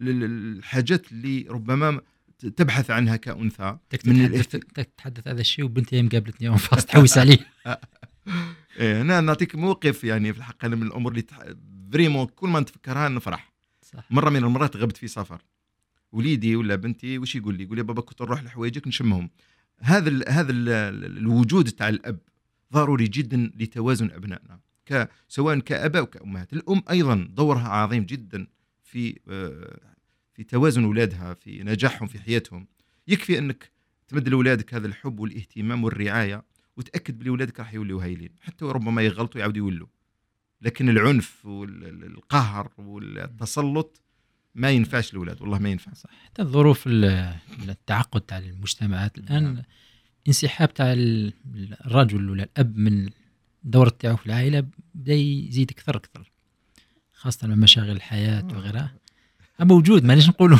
الحاجات اللي ربما تبحث عنها كأنثى. تتحدث هذا الشيء وبنتي مقابلتني يوم فاصل تحوس عليه. أنا نعطيك موقف يعني في الحقيقة من الأمور اللي فريمون كل ما نتفكرها نفرح. صح. مرة من المرات غبت في سفر، وليدي ولا بنتي وش يقول لي؟ يقول لي بابا كنت نروح لحوايجك نشمهم. هذا الوجود تاع الاب ضروري جدا لتوازن ابنائنا، سواء كاباء وكامهات. الام ايضا دورها عظيم جدا في توازن اولادها، في نجاحهم، في حياتهم. يكفي انك تمد لاولادك هذا الحب والاهتمام والرعايه، وتاكد بلي اولادك راح يوليوا هايلين، حتى ربما يغلطوا يعاودوا يولوا. لكن العنف والقهر والتسلط ما ينفعش الأولاد، والله ما ينفع. صح. حتى الظروف التعقد تاع المجتمعات الآن، انسحاب تاع الرجل ولا الأب من دور تاعو في العائلة بدا يزيد أكثر، خاصة من مشاغل الحياة وغيرها. موجود، مانيش نقول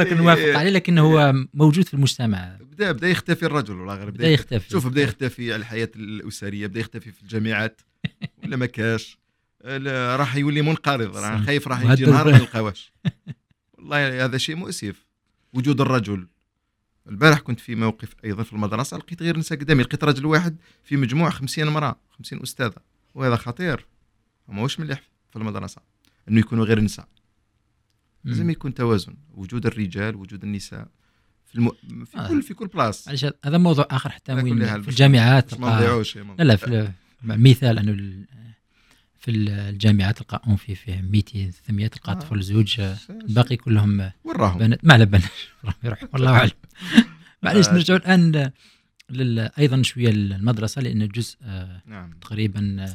لك نوافق عليه، لكن هو موجود في المجتمع. بدا يختفي الرجل، والله غير بدا يختفي. شوف بدا يختفي على الحياة الأسرية، بدا يختفي في الجامعات ولا ما كاش. راح يولي منقرض، راح خايف راح يجي نهار ما يلقاوش. والله هذا شيء مؤسف وجود الرجل. البارح كنت في موقف أيضا في المدرسة، لقيت غير نساء قدامي، لقيت رجل واحد في مجموعة 50 مرأة، 50 أستاذة، وهذا خطير. ماهوش مليح في المدرسة أنه يكونوا غير نساء، لازم يكون توازن، وجود الرجال، وجود النساء في كل بلاص. هذا موضوع آخر حتى وين في الجامعات. لا مثال أنه في الجامعات تلقاهم في 200-300 تلقى طفل زوج، باقي كلهم بنات. ما لبنات يروحوا والله اعلم. معليش نرجعوا الان ايضا شويه للمدرسه، لان الجزء تقريبا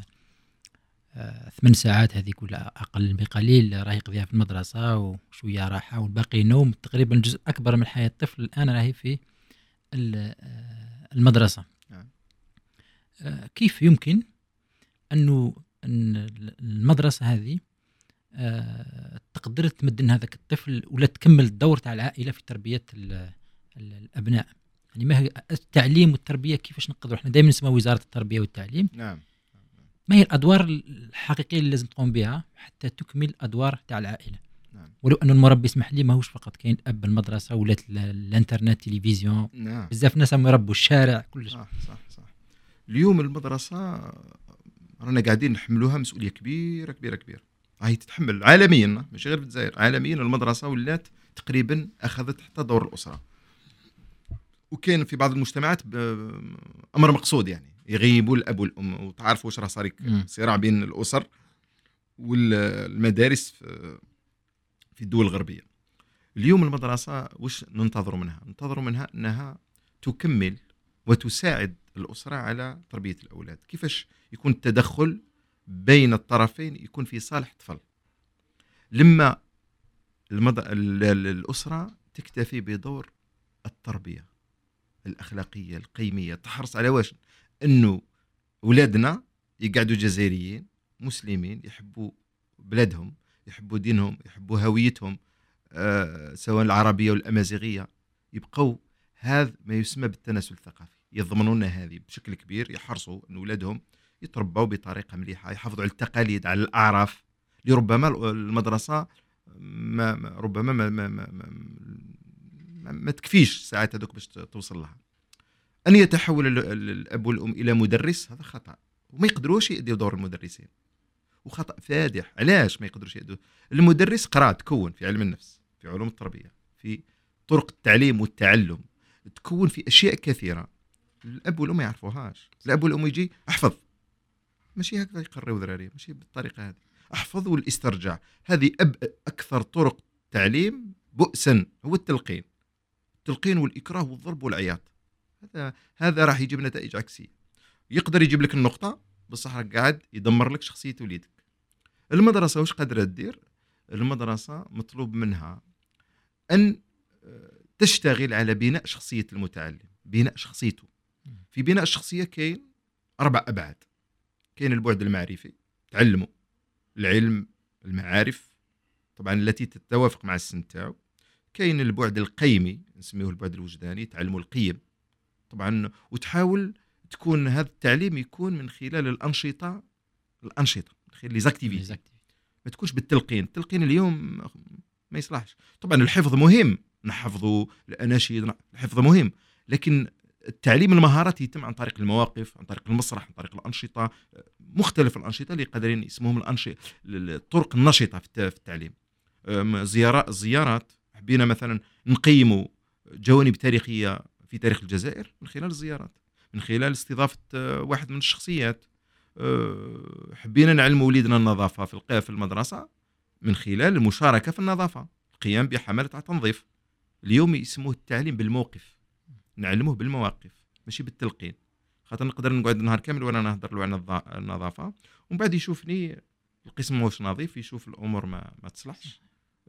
8 ساعات هذه كلها اقل بقليل راهي يقضيها في المدرسه وشويه راحه والباقي نوم. تقريبا الجزء اكبر من حياه الطفل الان راهي في المدرسه. كيف يمكن انه المدرسة هذه تقدر تمدن هذاك الطفل ولا تكمل الدور تاع العائلة في تربية الأبناء؟ يعني ما هي التعليم والتربية كيفاش نقدروا؟ احنا دائما نسمى وزارة التربية والتعليم. نعم. ما هي الأدوار الحقيقية اللي لازم تقوم بها حتى تكمل أدوار تاع العائلة؟ نعم. ولو أنه المربي يسمح لي، ما هوش فقط كاين أب المدرسة ولا الانترنت، تلفزيون. نعم. بزاف ناس مربوا الشارع كلش. صح. اليوم المدرسة رانا قاعدين نحملوها مسؤولية كبيرة، راهي تتحمل عالميا، مش غير في الجزائر، عالميا. المدرسة ولات تقريبا أخذت حتى دور الأسرة، وكان في بعض المجتمعات أمر مقصود، يعني يغيبوا الأب والأم. وتعرفوا واش راه صار صراع بين الأسر والمدارس في الدول الغربية. اليوم المدرسة واش ننتظر منها؟ ننتظر منها أنها تكمل وتساعد الأسرة على تربية الأولاد. كيفاش يكون التدخل بين الطرفين يكون في صالح الطفل؟ لما الأسرة تكتفي بدور التربية الأخلاقية القيمية، تحرص على واش أنه أولادنا يقعدوا جزائريين مسلمين، يحبوا بلادهم، يحبوا دينهم، يحبوا هويتهم، سواء العربية والأمازيغية، يبقوا هذا ما يسمى بالتناسل الثقافي. يضمنون هذه بشكل كبير، يحرصوا أن أولادهم يتربوا بطريقة مليحة، يحافظوا على التقاليد، على الأعراف. لربما المدرسة ما ربما ما ما ما ما ما تكفيش ساعات هذوك باش توصل لها. أن يتحول الأب والأم إلى مدرس هذا خطأ، وما يقدروش يأدوا دور المدرسين، وخطأ فادح. علاش ما يقدروش يأدوا؟ المدرس قرأ تكون في علم النفس، في علوم التربية، في طرق التعليم والتعلم، تكون في أشياء كثيرة الأب والأم ما يعرفوهاش. الأب والأم يجي أحفظ، ماشي هكذا يقريوا ذراري، ماشي بالطريقة هذه، أحفظ والاسترجاع. هذه أكثر طرق التعليم بؤسا هو التلقين، التلقين والإكراه والضرب والعياط. هذا راح يجيب نتائج عكسية. يقدر يجيب لك النقطة بصح راك قاعد يدمر لك شخصية وليدك. المدرسة وش قادرة تدير؟ المدرسة مطلوب منها أن تشتغل على بناء شخصية المتعلم، بناء شخصيته. في بناء الشخصية كاين 4 أبعاد. كاين البعد المعرفي، تعلمه العلم المعارف طبعا التي تتوافق مع السن تاعو. كاين البعد القيمي نسميه البعد الوجداني، تعلمه القيم طبعا، وتحاول تكون هذا التعليم يكون من خلال الأنشطة من خلال ليزاكتيفيتي، ما تكونش بالتلقين. التلقين اليوم ما يصلحش. طبعا الحفظ مهم، نحفظوا الأناشيد، الحفظ مهم، لكن التعليم المهارات يتم عن طريق المواقف، عن طريق المسرح، عن طريق الأنشطة، مختلف الأنشطة اللي قادرين اسمهم الأنشطة، الطرق النشطة في التعليم. زيارات حبينا مثلا نقيموا جوانب تاريخية في تاريخ الجزائر من خلال الزيارات، من خلال استضافة واحد من الشخصيات. حبينا نعلم وليدنا النظافة في المدرسة من خلال المشاركة في النظافة، القيام بحملة على التنظيف. اليوم يسموه التعليم بالموقف، نعلموه بالمواقف ماشي بالتلقين. خاطر نقدر نقعد نهار كامل وانا نهضر له على النظافة ومن بعد يشوفني القسم موش نظيف، يشوف الأمور ما تصلحش،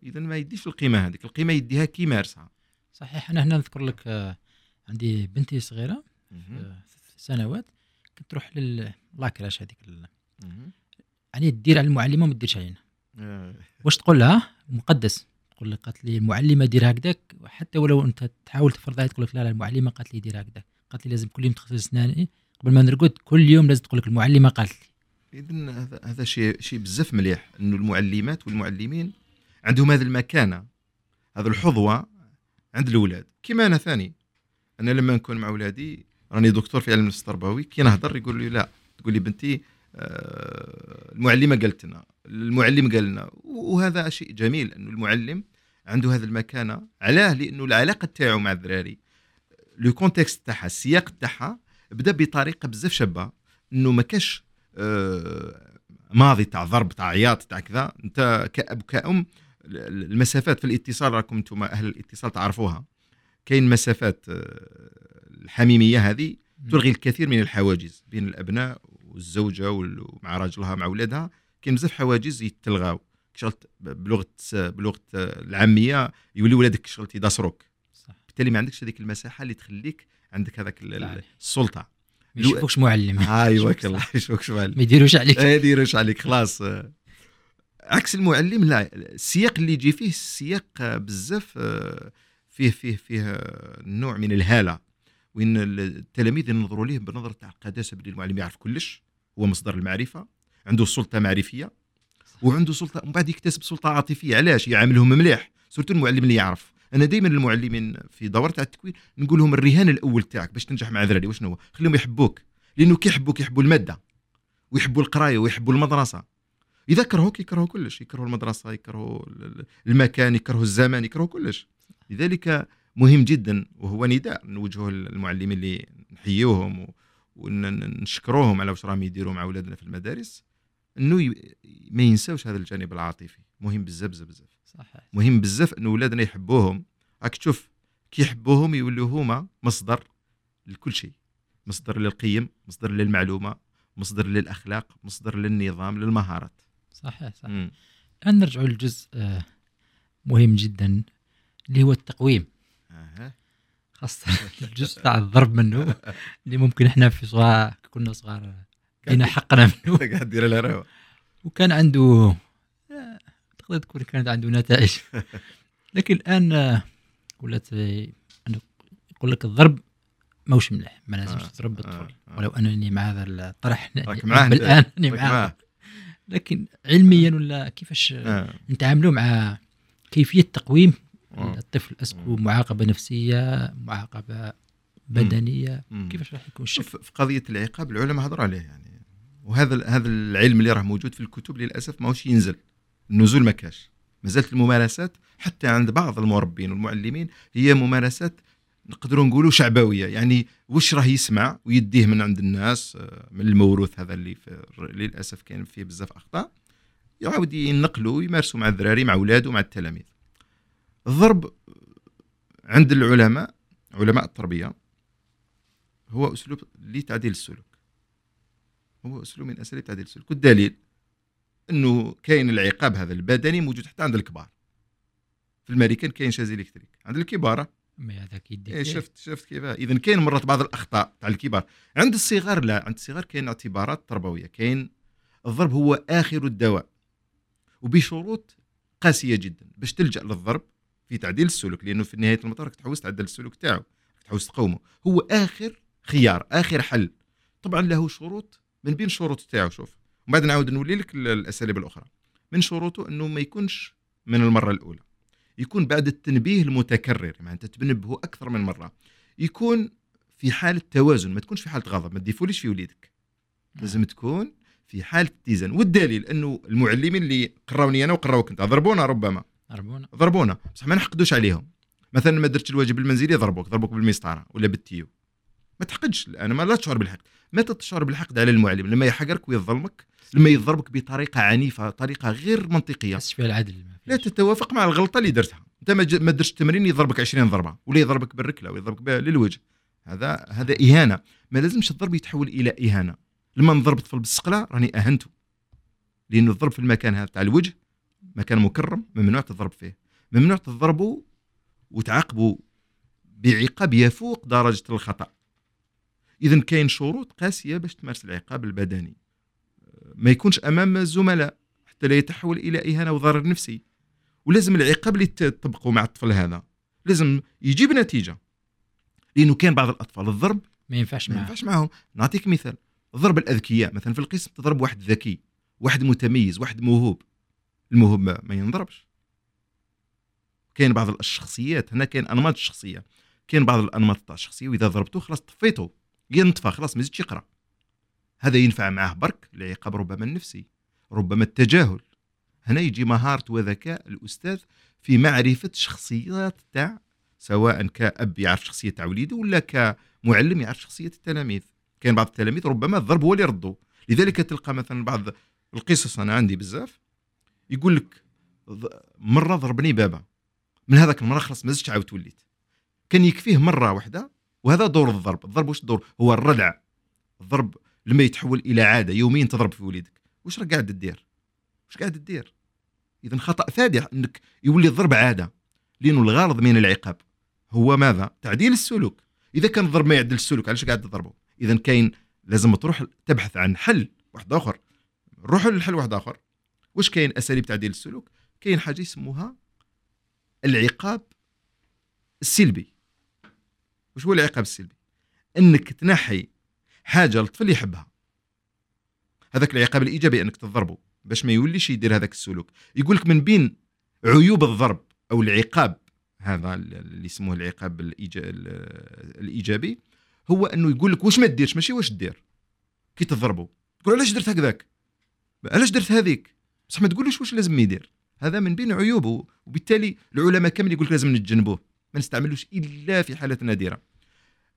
إذا ما يديش القيمة هذيك. القيمة يديها كي مارسها. صحيح. أنا هنا نذكر لك عندي بنتي صغيرة 6 سنوات كنت تروح للاكراش هذيك يعني دير على المعلمة ما تديرش علينا. واش تقول لها؟ مقدس. تقول لك قالت لي المعلمة دير هكذاك، وحتى ولو أنت تحاول تفرضها تقول لك لا المعلمة قالت لي دير هكذاك، قالت لي لازم كل يوم تغسل أسناني قبل ما نرقد، كل يوم لازم تقول لك المعلمة قالت لي. إذن هذا شيء بزاف مليح إنه المعلمات والمعلمين عندهم هذه المكانة، هذا الحظوة عند الأولاد. كما أنا ثاني، أنا لما نكون مع أولادي، راني دكتور في علم النفس التربوي، كي نهضر يقول لي لا، تقول لي بنتي المعلمة قالت لنا، المعلم قال لنا. وهذا شيء جميل أنه المعلم عنده هذا المكانة. علاه؟ لأنه العلاقة تاعو مع الذراري، لو كونتكست تاعها، السياق تاعها، بدأ بطريقة بزاف شابة، أنه ما كاش ماضي تاع ضرب تاع عياط تاع كذا. أنت كأب كأم المسافات في الاتصال، راكم أنتم أهل الاتصال تعرفوها، كاين مسافات الحميمية هذه تلغي الكثير من الحواجز بين الأبناء والزوجة ومع راجلها مع أولادها. كاين بزاف حواجز يتلغاو. شغلت بلغة العامية يولي ولادك شغلتي داسروك، بالتالي ما عندكش هذيك المساحة اللي تخليك عندك هذاك السلطة. ما يشوفوكش معلم، ايوا والله يشوفوكش معلم، ما يديروش عليك، خلاص. عكس المعلم، لا، السياق اللي يجي فيه السياق بزاف فيه نوع من الهالة، وإن التلاميذ ينظروا ليه بنظرة القداسة. بلي المعلم يعرف كلش، هو مصدر المعرفة، عنده سلطة معرفية وعنده سلطة، ومن بعد يكتسب سلطة عاطفية. علاش؟ يعاملهم مليح، سورتو المعلم اللي يعرف. أنا دايما المعلمين في دورة تاع التكوين نقول لهم الرهان الأول تاعك باش تنجح مع ذراري وشنو هو؟ خليهم يحبوك، لأنه كي يحبوك يحبوا المادة ويحبوا القراية ويحبوا المدرسة. إذا كرهوك يكرهوا كلش، يكرهوا المدرسة، يكرهوا المكان، يكرهوا الزمان، يكرهوا كلش. لذلك مهم جدا، وهو نداء نوجهه للمعلمين اللي نحييوهم ونشكروهم على واش راهم يديروا مع اولادنا في المدارس، انه ما ينساوش هذا الجانب العاطفي. مهم بزاف بزاف بزاف. صحيح. مهم بزاف انه اولادنا يحبوهم. راك تشوف كي يحبوهم يولوا هما مصدر لكل شيء، مصدر للقيم، مصدر للمعلومه، مصدر للاخلاق، مصدر للنظام، للمهارات. صحيح صحيح. الان نرجعوا للجزء مهم جدا اللي هو التقويم. خاصة الجزء تاع الضرب منه اللي ممكن احنا في صغار كنا صغار كنا حقنا منه قاعد دير له روه، وكان عنده تقدر تكون كانت عنده نتائج، لكن الان ولات يقول لك الضرب ماهوش مليح، ما لازمش تضرب الطفل. ولو انني مع هذا الطرح الان اني معاه، لكن علميا ولا كيفاش نتعاملوا مع كيفية تقويم الطفل أسلوب معاقبة نفسية، معاقبة بدنية، كيفاش راح يكون الشكل؟ في قضية العقاب العلماء هضروا عليه يعني، وهذا العلم اللي راه موجود في الكتب للأسف ماهوش ينزل، النزول ما كاش، ما زالت الممارسات حتى عند بعض المربين والمعلمين هي ممارسات نقدروا نقولوا شعبوية، يعني وش راه يسمع ويديه من عند الناس من الموروث هذا اللي للأسف كان فيه بزاف أخطاء، يعاود ينقلوا ويمارسوا مع الذراري مع أولاده ومع التلاميذ. الضرب عند العلماء علماء التربية هو أسلوب لتعديل السلوك، هو أسلوب من أساليب تعديل السلوك، والدليل أنه كاين العقاب هذا البدني موجود حتى عند الكبار. في الأمريكان كاين شازي إلكتريك عند الكبار، شفت كيف؟ إذن كاين مرات بعض الأخطاء تاع الكبار. عند الصغار لا، عند الصغار كاين اعتبارات تربوية، كاين الضرب هو آخر الدواء وبشروط قاسية جدا باش تلجأ للضرب في تعديل السلوك، لأنه في نهاية المطاف تحوس تعدل السلوك تاعه، تحوس تقومه، هو آخر خيار آخر حل. طبعا له شروط، من بين شروط تاعه شوف، وبعد نعود نولي لك الأساليب الأخرى. من شروطه أنه ما يكونش من المرة الأولى، يكون بعد التنبيه المتكرر، يعني أنت تنبهه أكثر من مرة، يكون في حالة توازن، ما تكونش في حالة غضب، ما تديفوليش في وليدك، لازم تكون في حالة اتزان. والدليل أنه المعلمين اللي قراوني أنا وقراوك أنت ضربونا، ربما ضربونا بصح ما نحقدوش عليهم، مثلا ما درتش الواجب المنزلي ضربوك بالمسطرة ولا بالتيو، ما تحقدش الآن، ما لا تشعر بالحقد، ما تشعر بالحقد على المعلم لما يحقرك ويظلمك، لما يضربك بطريقة عنيفة طريقة غير منطقية فيها العدل، لا تتوافق مع الغلطة اللي درتها أنت، ما درتش تمرين يضربك 20 ضربة ولا يضربك بالركلة ويضربك للوجه، هذا إهانة، ما لازمش الضرب يتحول إلى إهانة. لما نضرب طفل بالسقلة راني أهنته، لأن الضرب في المكان هذا تاع الوجه مكان مكرم ممنوع تضرب فيه، ممنوع تضربه وتعاقبه بعقاب يفوق درجة الخطأ. إذن كاين شروط قاسية باش تمارس العقاب البدني، ما يكونش أمام الزملاء حتى لا يتحول إلى إهانة وضرر نفسي، ولازم العقاب اللي تطبقه مع الطفل هذا لازم يجيب نتيجة، لأنه كان بعض الأطفال الضرب ما ينفعش معهم. نعطيك مثال، ضرب الأذكياء مثلا في القسم، تضرب واحد ذكي، واحد متميز، واحد موهوب، الموهوب ما ينضربش. كاين بعض الشخصيات، هنا كاين أنماط الشخصية، كاين بعض الأنماط تاع الشخصية وإذا ضربته خلاص طفيته، ينطفى خلاص ما يزيدش يقرأ، هذا ينفع معه برك العقاب، ربما النفسي، ربما التجاهل. هنا يجي مهارة وذكاء الأستاذ في معرفة شخصيات تاع، سواء كأب يعرف شخصية تاع وليده ولا كمعلم يعرف شخصية التلاميذ. كان بعض التلاميذ ربما الضرب هو اللي يردوا، لذلك تلقى مثلا بعض القصص أنا عندي بزاف يقول لك مرة ضربني بابا، من هذاك المرة خلاص ما زدتش عاودت، وليت كان يكفيه مرة واحدة. وهذا دور الضرب، الضرب وش الدور؟ هو الردع. الضرب لما يتحول إلى عادة، يومين تضرب في وليدك وش راك قاعد تدير؟ إذن خطأ فادح أنك يولي الضرب عادة، لأنه الغرض من العقاب هو ماذا؟ تعديل السلوك. إذا كان الضرب ما يعدل السلوك علاش قاعد تضربه؟ إذن كاين لازم تروح تبحث عن حل واحد آخر، روحوا للحل واحد آخر. وش كاين أساليب تعديل السلوك؟ كاين حاجة يسموها العقاب السلبي. وش هو العقاب السلبي؟ أنك تنحي حاجة الطفل يحبها. هذاك العقاب الإيجابي أنك تضربه باش ما يوليش يدير هذاك السلوك. يقولك من بين عيوب الضرب أو العقاب هذا اللي يسموه العقاب الإيجابي هو أنه يقولك وش ما تديرش، ماشي وش تدير. كي تضربه تقول علاش درت هكذاك، علاش درت هذيك، بصح ما تقولوش وش لازم يدير. هذا من بين عيوبه، وبالتالي العلماء كامل يقولك لازم نتجنبوه، ما نستعملوش إلا في حالة نادرة.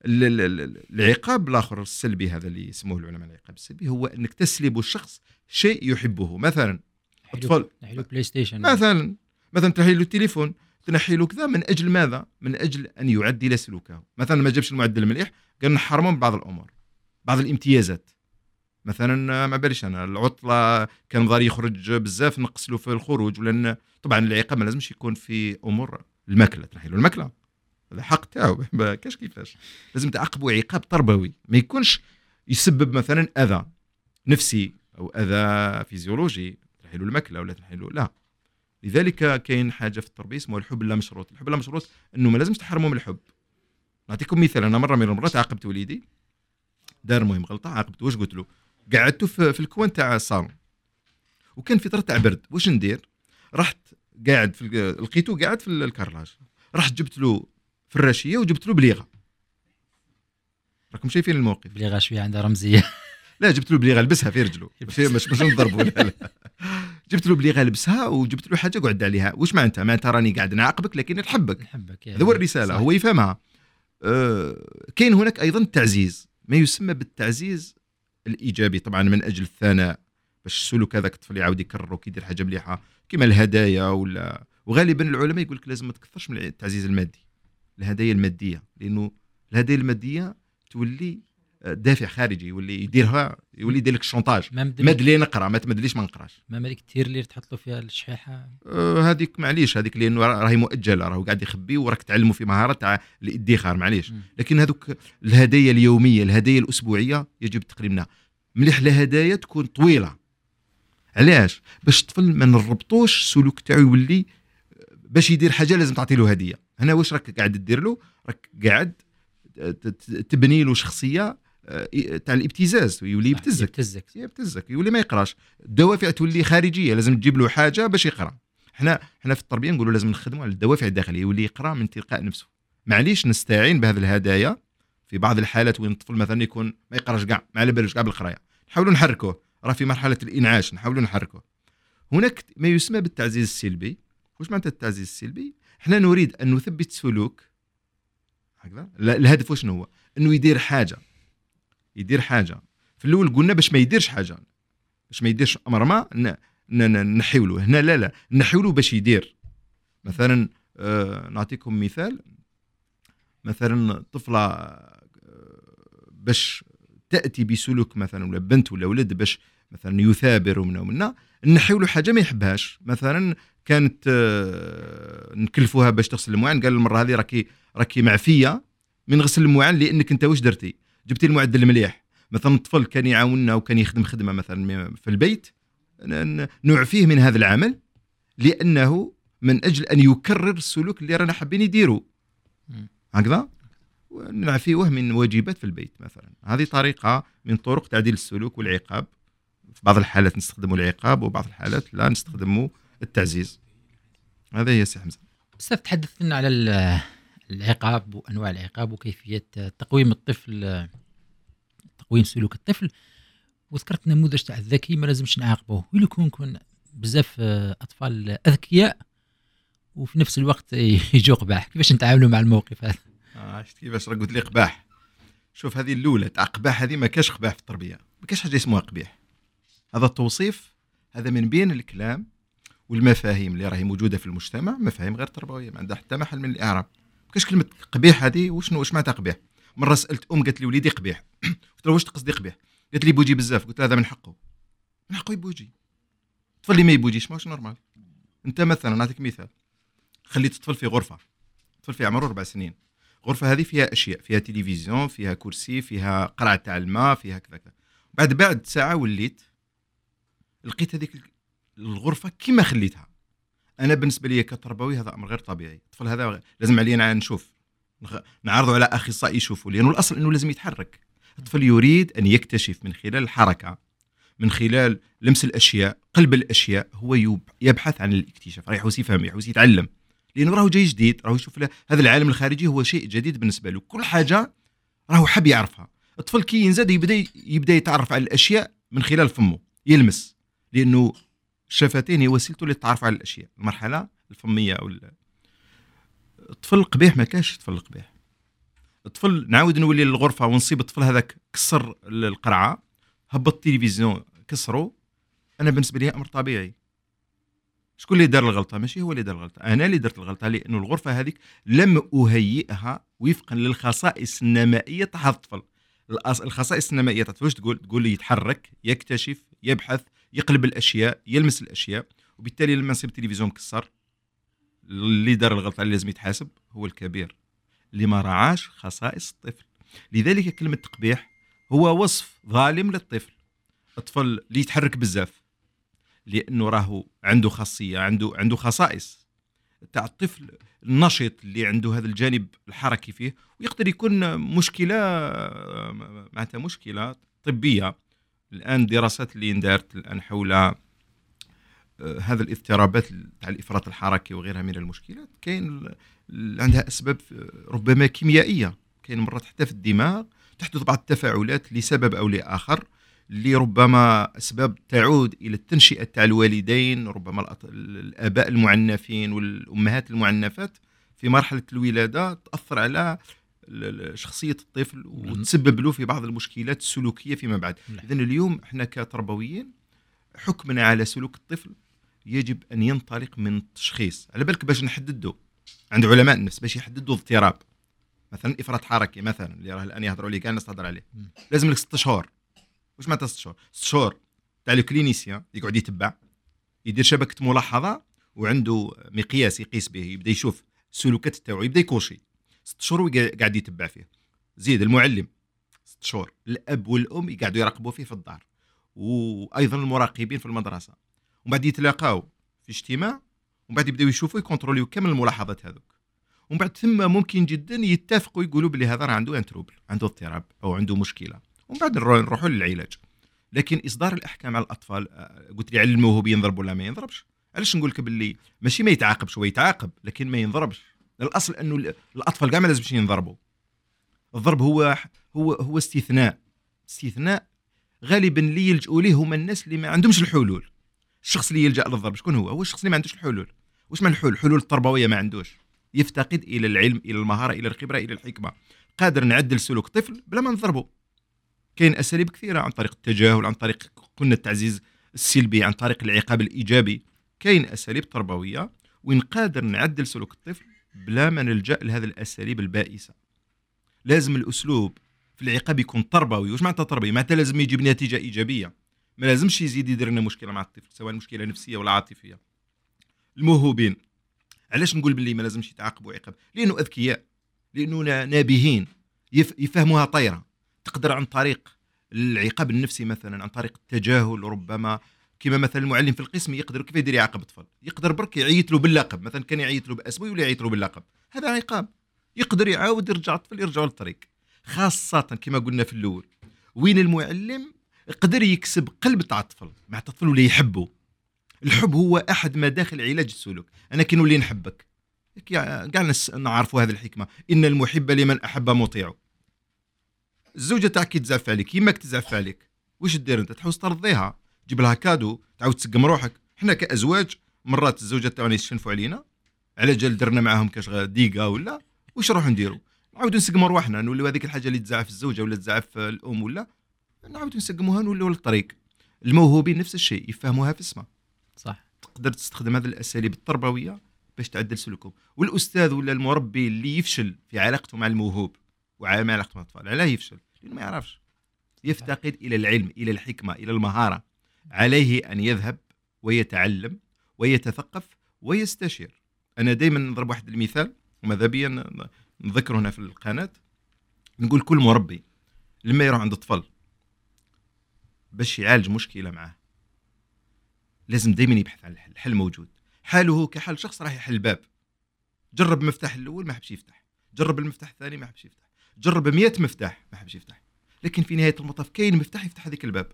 العقاب الآخر السلبي هذا اللي يسموه العلماء العقاب السلبي هو أنك تسلب الشخص شيء يحبه، مثلا أطفال نحيلو بلاي ستيشن، مثلا تنحيلو التليفون، تنحيلو كذا، من أجل ماذا؟ من أجل أن يعدل سلوكه. مثلا ما جابش المعدل المليح قال نحرمه من بعض الأمور، بعض الامتيازات، مثلا ما باليش أنا العطلة كان ضار يخرج بزاف نقصله في الخروج، ولأن طبعا العقاب ما لازمش يكون في أمور الماكلة، تنحيلو الماكلة هذا حق تاعو، ما كاش كيفاش، لازم تعاقبه عقاب تربوي، ما يكونش يسبب مثلا اذى نفسي او اذى فيزيولوجي، تنحيلو الماكله ولا تنحيلو لا. لذلك كاين حاجه في التربيه اسمها الحب اللا مشروط. الحب اللا مشروط انه ما لازمش تحرموا من الحب. نعطيكم مثال، انا مره من المرات عاقبت وليدي، دار مهم غلطه، عاقبته. واش قلت له؟ قعدته في الكوان تاع الصالون وكان في فتره تاع برد، واش ندير؟ رحت قاعد لقيته قاعد في الكراج، رحت جبت له فراشيه وجبت له بليغه. راكم شايفين الموقف. بليغه شويه عندها رمزيه. لا جبت له بليغه لبسها في رجله مش نضربوا. لا جبت له بليغه لبسها وجبت له حاجه قعد عليها. واش معناتها؟ معناتها راني قاعد نعاقبك لكن نحبك. هذا هو الرساله. هو يفهمها. كاين هناك ايضا التعزيز، ما يسمى بالتعزيز الايجابي طبعا، من اجل الثناء باش السلوك هذاك الطفل يعاود يكرره كيدير حاجه مليحه كما الهدايا ولا. وغالبا العلماء يقول لك لازم ما تكثرش من التعزيز المادي، الهدايا الماديه، لانه الهدايا الماديه تولي دافع خارجي واللي يديرها يولي يدير لك شونطاج. مد لي نقرا ما تمدليش ما نقراش. ما مالك كثير اللي تحط له فيها الشحيحه هذيك معليش، هذيك لانه راهي مؤجله، راهو قاعد يخبي وراك تعلمه في مهاره تاع الادخار معليش. لكن هذوك الهدايا اليوميه، الهدايا الاسبوعيه يجب تقريبنا مليح لهدايا تكون طويله. علاش؟ باش الطفل ما نربطوش السلوك تاعو يولي باش يدير حاجه لازم تعطي له هديه. هنا واش راك قاعد تدير له؟ راك قاعد تبني له شخصيه تاع الابتزاز، يولي يبتزك يولي ما يقراش. الدوافع تولي خارجيه، لازم تجيب له حاجه باش يقرا. حنا في التربيه نقولوا لازم نخدموا على الدوافع الداخليه، يولي يقرا من تلقاء نفسه. معليش نستعين بهذه الهدايا في بعض الحالات وين الطفل مثلا يكون ما يقراش كاع، ما على بالوش كاع بالقرايه، نحاولوا نحركوه، راه في مرحله الانعاش نحاولوا نحركوه. هناك ما يسمى بالتعزيز السلبي. واش معناتها التعزيز السلبي؟ احنا نريد ان نثبت سلوك هكذا. الهدف واش هو؟ انه يدير حاجه. في الاول قلنا باش ما يديرش حاجه، باش ما يديرش امر ما نحيوله. هنا لا نحيوله باش يدير. مثلا نعطيكم مثال، مثلا طفله باش تاتي بسلوك مثلا، ولا بنت ولا ولد باش مثلا يثابر ومنا نحيوله حاجه ما يحبهاش. مثلا كانت نكلفوها باش تغسل المواعن، قال المره هذه راكي معفيه من غسل المواعن لانك انت واش درتي؟ جبتي المعدل المليح. مثلا الطفل كان يعاوننا وكان يخدم خدمه مثلا في البيت، نعفيه من هذا العمل لانه من اجل ان يكرر السلوك اللي رانا حابين نديرو هكذا، ونعفيه من واجبات في البيت مثلا. هذه طريقه من طرق تعديل السلوك والعقاب. في بعض الحالات نستخدموا العقاب وبعض الحالات لا نستخدموا التعزيز. هذا هي سي حمزه. بصح تحدثت لنا على العقاب وأنواع العقاب وكيفية تقويم الطفل، تقويم سلوك الطفل، وذكرت نموذج تاع الذكي ما لازمش نعاقبه. ويكون بزاف أطفال أذكياء وفي نفس الوقت يجوا قباح. كيفاش نتعاملوا مع الموقف هذا؟ شفت كيفاش قلت لي قباح. شوف هذه الأولى تاع قباح، هذه ما كاش قباح في التربية، ما كاش حاجة اسمها قبيح. هذا التوصيف هذا من بين الكلام والمفاهيم اللي راهي موجودة في المجتمع، مفاهيم غير تربوية ما عندها حتى محل من الإعراب. كاش كلمه قبيح هذه واش معناتها قبيح؟ مره سالت ام قالت لي وليدي قبيح، قلت لها واش تقصدي قبيح؟ قالت لي بوجي بزاف. قلت لها هذا من حقه يبوجي. الطفل اللي ما يبوجيش ماهوش نورمال. انت مثلا نعطيك مثال، خليت الطفل في غرفه، الطفل في عمره 4 سنين، غرفه هذه فيها اشياء، فيها تلفزيون، فيها كرسي، فيها قرعه تاع الماء، فيها كذا. بعد ساعه وليت لقيت هذيك الغرفه كما خليتها. انا بالنسبه لي كتربوي هذا امر غير طبيعي. الطفل هذا لازم علينا نشوف، نعرضه على اخصائي يشوفه، لانه الاصل انه لازم يتحرك. الطفل يريد ان يكتشف من خلال الحركه، من خلال لمس الاشياء، قلب الاشياء. هو يبحث عن الاكتشاف، راح يحوس يفهم، يحوس يتعلم، لانه راهو جاي جديد، راهو يشوف هذا العالم الخارجي هو شيء جديد بالنسبه له. كل حاجه راهو حاب يعرفها. الطفل كي ينزاد يبدا يتعرف على الاشياء من خلال فمه، يلمس، لانه الشفتين هي وسيلته للتعرف على الاشياء، المرحله الفميه. او الطفل القبيح ما كاش طفل قبيح. الطفل نعاود نولي للغرفه ونصيب الطفل هذاك كسر القرعه، هبط التلفزيون كسره، انا بالنسبه لي امر طبيعي. شكون اللي دار الغلطه؟ ماشي هو اللي دار الغلطه، انا اللي درت الغلطه، لانه الغرفه هذيك لم اهيئها وفقا للخصائص النمائيه تاع الطفل. الخصائص النمائيه تاع واش تقول لي يتحرك، يكتشف، يبحث، يقلب الاشياء، يلمس الاشياء. وبالتالي لما نصيب التلفزيون كسر، اللي دار الغلطه اللي لازم يتحاسب هو الكبير اللي ما راعاش خصائص الطفل. لذلك كلمه تقبيح هو وصف ظالم للطفل. الطفل اللي يتحرك بزاف لانه راهو عنده خاصيه، عنده خصائص تاع الطفل النشط اللي عنده هذا الجانب الحركي فيه، ويقدر يكون مشكله طبيه. الآن دراسات اللي اندارت الآن حول هذا الاضطرابات تاع الافراط الحركي وغيرها من المشكلات كاين عندها اسباب ربما كيميائيه، كاين مرات حتى في الدماغ تحدث بعض التفاعلات لسبب او لاخر اللي ربما اسباب تعود الى التنشئه تاع الوالدين، ربما الاباء المعنفين والامهات المعنفات في مرحله الولاده تاثر على شخصيه الطفل وتسبب له في بعض المشكلات السلوكيه فيما بعد. اذن اليوم احنا كتربويين حكمنا على سلوك الطفل يجب ان ينطلق من التشخيص، على بالك باش نحدده عند علماء النفس باش يحددوا اضطراب مثلا افراط حركي مثلا اللي راه الان يهضروا لي كاع الناس تهضر عليه لازم لك 6 شهور. واش معناتها 6 شهور؟ 6 شهور تاع الكلينيسيان يقعد يتبع، يدير شبكه ملاحظه وعنده مقياس يقيس به، يبدا يشوف السلوكات تاعو، يبدا يكوشي 6 شهور قاعد يتبع فيه. زيد المعلم 6 شهور، الاب والام يقعدوا يراقبوا فيه في الدار وايضا المراقبين في المدرسه، ومن بعد يتلاقاو في اجتماع ومن بعد يبداو يشوفوا يكونتروليو كامل الملاحظات هذوك، ومن بعد ثم ممكن جدا يتفقوا يقولوا بلي هذا راه عنده انتروبل، عنده اضطراب او عنده مشكله، ومن بعد نروحوا للعلاج. لكن اصدار الاحكام على الاطفال قلت لي علموه بينضرب ولا ما ينضربش، علاش نقول لك باللي ماشي ما يتعاقبش، هو يتعاقب لكن ما ينضربش. الاصل انه الاطفال كاع ما لازمش ينضربوا، الضرب هو استثناء غالبا اللي يلجؤوا ليه هما الناس اللي ما عندهمش الحلول. الشخص اللي يلجأ للضرب شكون هو؟ هو الشخص اللي ما عندوش الحلول. واش من الحلول؟ الحلول التربويه ما عندوش، يفتقد الى العلم، الى المهاره، الى الخبره، الى الحكمه. قادر نعدل سلوك طفل بلا ما نضربه. كاين اساليب كثيره، عن طريق التجاهل، عن طريق قلنا التعزيز السلبي، عن طريق العقاب الايجابي. كاين اساليب تربويه وين قادر نعدل سلوك الطفل بلا ما نلجأ لهذه الاساليب البائسه. لازم الاسلوب في العقاب يكون تربوي. واش معناتها تربوي؟ معناتها لازم يجيب نتيجه ايجابيه، ما لازمش يزيد يدير لنا مشكله مع الطفل سواء مشكله نفسيه ولا عاطفيه. الموهوبين علاش نقول باللي ما لازمش يتعاقبوا عقاب؟ لانه اذكياء، لانه نابهين، يفهموها طايره. تقدر عن طريق العقاب النفسي مثلا، عن طريق التجاهل، ربما كما مثلا المعلم في القسم يقدر كيف يدير يعاقب الطفل، يقدر برك يعيط له باللقب مثلا، كان يعيط له باسمه ولا يعيط له باللقب، هذا عقاب. يقدر يعاود يرجع الطفل يرجع للطريق، خاصه كما قلنا في الاول وين المعلم قدر يكسب قلب تاع الطفل مع الطفل ولا يحبه. الحب هو احد مداخل علاج السلوك. انا كي نولي نحبك كاع نعرفوا هذه الحكمه، ان المحب لمن احب مطيع. الزوجه تاعك كي تزعف عليك، يماك تزعف عليك، واش دير انت؟ تحوس ترضيها، تجيب لها كادو، تعاود تسقم روحك. حنا كازواج مرات الزوجه تاعنا يشنفوا علينا على جال درنا معاهم كاش دقيقه ولا واش نروحوا نديروا؟ نعاودوا نسقموا رواحنا، نوليو هذيك الحاجه اللي تزعف الزوجه ولا تزعف الام ولا نعاودوا نسقموها، نوليو للطريق. الموهوبين نفس الشيء، يفهموها في اسمها صح. تقدر تستخدم هذه الاساليب التربويه باش تعدل سلوكهم. والاستاذ ولا المربي اللي يفشل في علاقته مع الموهوب وعلى علاقته مع الاطفال، علاه يفشل؟ لانه ما يعرفش، يفتقد الى العلم، الى الحكمه، الى المهاره. عليه ان يذهب ويتعلم ويتثقف ويستشير. انا دائما نضرب واحد المثال وماذا بيا نذكره هنا في القناه، نقول كل مربي لما يروح عند الطفل باش يعالج مشكله معاه لازم دائما يبحث عن الحل. الحل موجود، حاله كحال شخص راح يحل باب. جرب المفتاح الاول ما حبش يفتح، جرب المفتاح الثاني ما حبش يفتح، جرب 100 مفتاح ما حبش يفتح، لكن في نهايه المطاف كاين مفتاح يفتح هذيك الباب.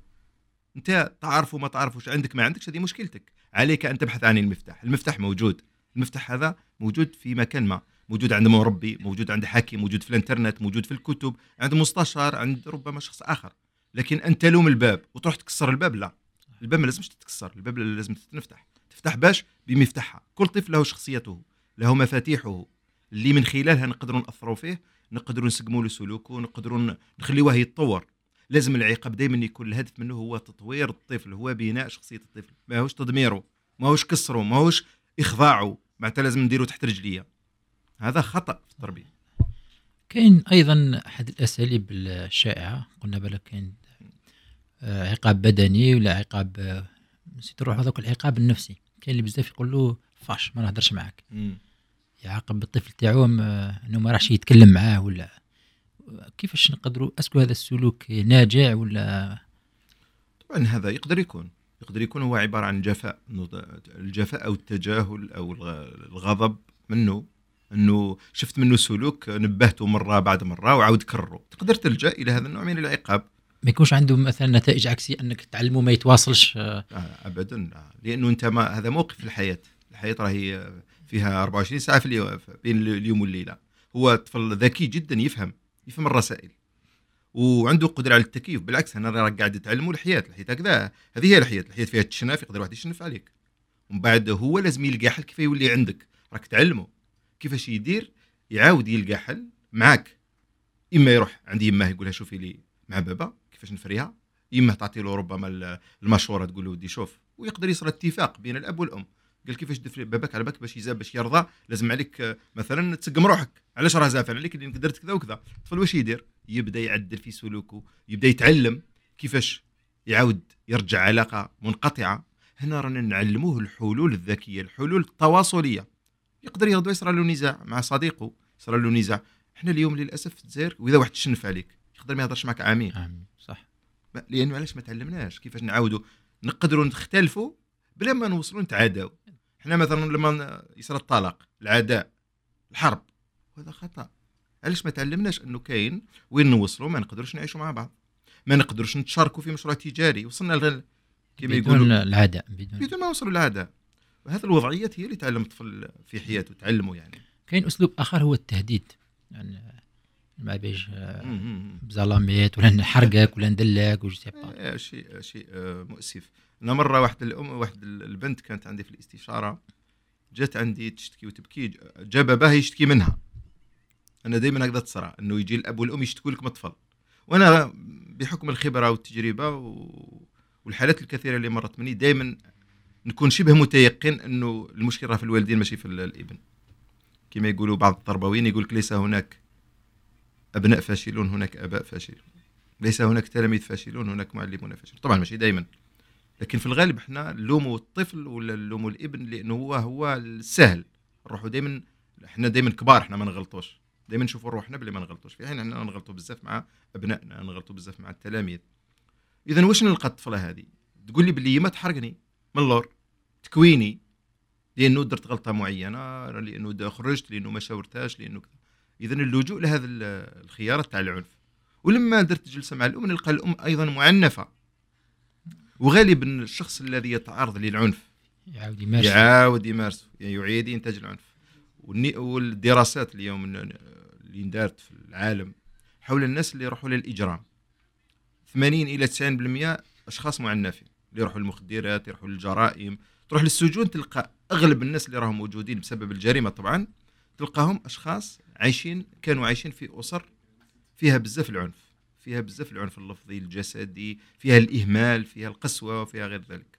انت تعرفه ما تعرفوش، عندك ما عندكش، هذه مشكلتك. عليك ان تبحث عن المفتاح. المفتاح موجود، المفتاح هذا موجود في مكان ما، موجود عند مربي، موجود عند حاكم، موجود في الانترنت، موجود في الكتب، عند مستشار، عند ربما شخص اخر. لكن انت لوم الباب وتروح تكسر الباب، لا، الباب ما لازمش تتكسر، الباب لازم تتفتح. تفتح باش بمفتاحها. كل طفل له شخصيته، له مفاتيحه اللي من خلالها نقدروا نأثروا فيه، نقدروا نسقموا له سلوكه، نقدروا نخليوه يتطور. لازم العقاب دائما يكون الهدف منه هو تطوير الطفل، هو بناء شخصيه الطفل، ماهوش تدميره، ماهوش كسره، ماهوش اخضاعه. معناتها لازم نديروا تحت رجليه. هذا خطأ في التربيه. كاين ايضا احد الاساليب الشائعه، قلنا بالك كاين عقاب بدني ولا عقاب، نسيت نروح هذاك العقاب النفسي. كاين اللي بزاف يقول له فاش ما نهضرش معاك، يعاقب الطفل تاعو انه ما راحش يتكلم معاه ولا كيفاش نقدروا اسكو هذا السلوك ناجع ولا؟ طبعا هذا يقدر يكون هو عباره عن جفاء، الجفاء او التجاهل او الغضب منه، انه شفت منه سلوك نبهته مره بعد مره وعاود كرره. تقدر تلجا الى هذا النوع من العقاب. ما يكونش عنده مثلا نتائج عكسية انك تعلمه ما يتواصلش. ابدا، لانه انت ما هذا موقف الحياة. الحياة راهي فيها 24 ساعة في اليوم، بين اليوم والليلة. هو طفل ذكي جدا، يفهم الرسائل وعنده قدرة على التكيف. بالعكس انا راك قاعد تعلمه الحياة هكذا، هذه هي الحياة فيها تشناف، يقدر واحد يشنف عليك. ومن بعد هو لازم يلقى حل كيف يولي عندك، راك تعلمه كيفاش يدير، يعاود يلقى حل معك. اما يروح عند يماه يقولها شوفي لي مع بابا كيفاش نفريها، يماه تعطي له ربما المشوره تقول له ودي شوف، ويقدر يصير اتفاق بين الاب والام. قال كيفاش تفري باباك على بالك باش يزاب باش يرضى، لازم عليك مثلا تسقم روحك، علاش راه زافر عليك اللي قدرت كذا وكذا. الطفل واش يدير؟ يبدا يعدل في سلوكه، يبدا يتعلم كيفاش يعاود يرجع علاقه منقطعه. هنا رانا نعلموه الحلول الذكيه، الحلول التواصليه. يقدر يغدو يصرى له نزاع مع صديقه، صرى له نزاع. احنا اليوم للاسف في الجزائر واذا واحد تشنف عليك يقدر ما يهضرش معك عامين. صح، لانه علاش ما تعلمناش كيفاش نعاودوا نقدروا نختلفوا بلا ما نوصلوا نتعادوا. احنا مثلا لما يصير الطلاق، العداء، الحرب، وهذا خطا. علاش ما تعلمناش انه كاين وين نوصلوا، ما نقدروش نعيشوا مع بعض، ما نقدروش نتشاركوا في مشروع تجاري. وصلنا كما يقولوا العداء بدون ما نوصلوا للعداء. وهذه الوضعيات هي اللي تعلم الطفل في حياته، تعلمه. يعني كاين اسلوب اخر هو التهديد، يعني ما بيش بظلاميات ولا نحرقك ولا ندلك وجي با شيء مؤسف. انا مره واحد البنت كانت عندي في الاستشاره، جات عندي تشتكي وتبكي، جاب باه يشتكي منها. انا دائما هكذا تصرى، انه يجي الاب والام يشتكوا لك من الطفل. وانا بحكم الخبره والتجربه والحالات الكثيره اللي مرت مني، دائما نكون شبه متيقن انه المشكل راه في الوالدين ماشي في الابن. كما يقولوا بعض التربويين، يقول لك ليس هناك ابناء فاشلون، هناك اباء فاشلون. ليس هناك تلاميذ فاشلون، هناك معلمون فاشلون. طبعا ماشي دائما، لكن في الغالب احنا نلوموا الطفل ولا نلوموا الابن، لانه هو السهل. نروحوا دائما، احنا دائما كبار، احنا ما نغلطوش، دائما نشوفوا روحنا بلي ما نغلطوش. في حين احنا نغلطوا بزاف مع ابنائنا، نغلطوا بزاف مع التلاميذ. اذا واش نلقى الطفله هذه تقول لي بلي ما تحرقني من اللور، تكويني، لانه درت غلطه معينه، لانه خرجت، لانه ما شاورتهاش، لانه كذا. اذا اللجوء لهذا الخيارات تاع العنف. ولما درت جلسه مع الام، نلقى الام ايضا معنفه. وغالبا الشخص الذي يتعرض للعنف يعاود يمارسه، يعني يعيد انتاج العنف. والدراسات اليوم اللي اندارت في العالم حول الناس اللي يروحوا للاجرام، 80 الى 90% اشخاص معنفين، اللي يروحوا للمخدرات، يروحوا للجرائم، تروح للسجون. تلقى اغلب الناس اللي راهم موجودين بسبب الجريمه طبعا، تلقاهم اشخاص كانوا عايشين في اسر فيها بزاف العنف، فيها بزاف العنف اللفظي، الجسدي، فيها الاهمال، فيها القسوه، وفيها غير ذلك.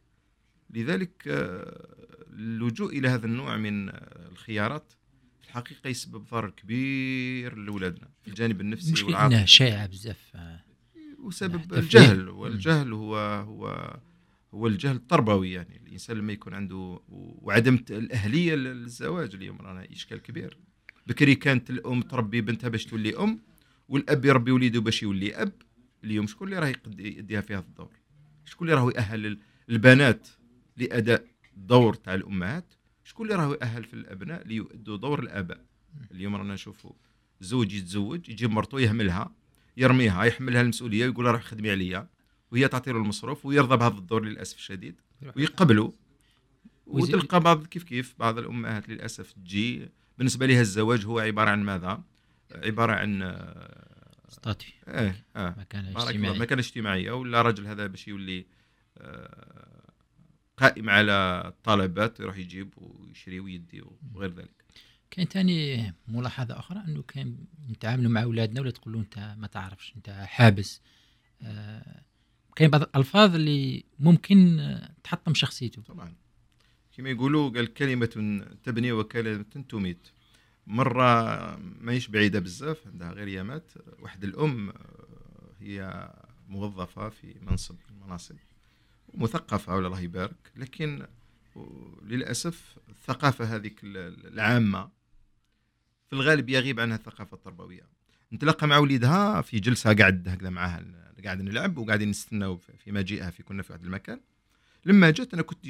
لذلك اللجوء الى هذا النوع من الخيارات في الحقيقه يسبب ضرر كبير لاولادنا في الجانب النفسي والعاطفي. مشكلة شائعه بزاف، وسبب الجهل. والجهل هو الجهل التربوي. يعني الانسان لما يكون عنده وعدم الاهليه للزواج، اليوم رانا اشكال كبير. بكري كانت الام تربي بنتها باش تولي ام، والاب يربي وليده باش يولي اب. اليوم شكون اللي راه يديها في هذا الدور؟ شكون اللي راه ياهل البنات لاداء الدور تاع الامهات؟ شكون اللي راه ياهل في الابناء ليؤدوا دور الاباء؟ اليوم رانا نشوفوا زوج يتزوج، يجيب مرته يهملها، يرميها، يحملها المسؤوليه، يقول لها روح خدمي عليا، وهي تعطي له المصروف، ويرضى بهذا الدور للاسف الشديد ويقبله. وتلقى بعض بعض الامهات للاسف تجي بالنسبه لها الزواج هو عباره عن ماذا؟ عباره عن ستاتي، مكانه اجتماعيه، ولا رجل هذا باش يولي قائم على الطلبات، يروح يجيب ويشري ويدي وغير ذلك. كاين ثاني ملاحظه اخرى، انه كان نتعاملوا مع اولادنا ولا تقول له انت ما تعرفش، انت حابس. كاين بعض الالفاظ اللي ممكن تحطم شخصيته. طبعا كما يقولوا قال كلمه تبني وكلمه تميت. مره ماهيش بعيده بزاف، عندها غير يامات، واحد الام هي موظفه في منصب من المناصب ومثقفه ولا الله يبارك، لكن للاسف الثقافه هذيك العامه في الغالب يغيب عنها الثقافه التربويه. نتلقى مع وليدها في جلسه، قاعد هكذا معاها، قاعد نلعب وقاعدين نستناو في مجيئها، في كنا في هذا المكان. لما جات انا كنت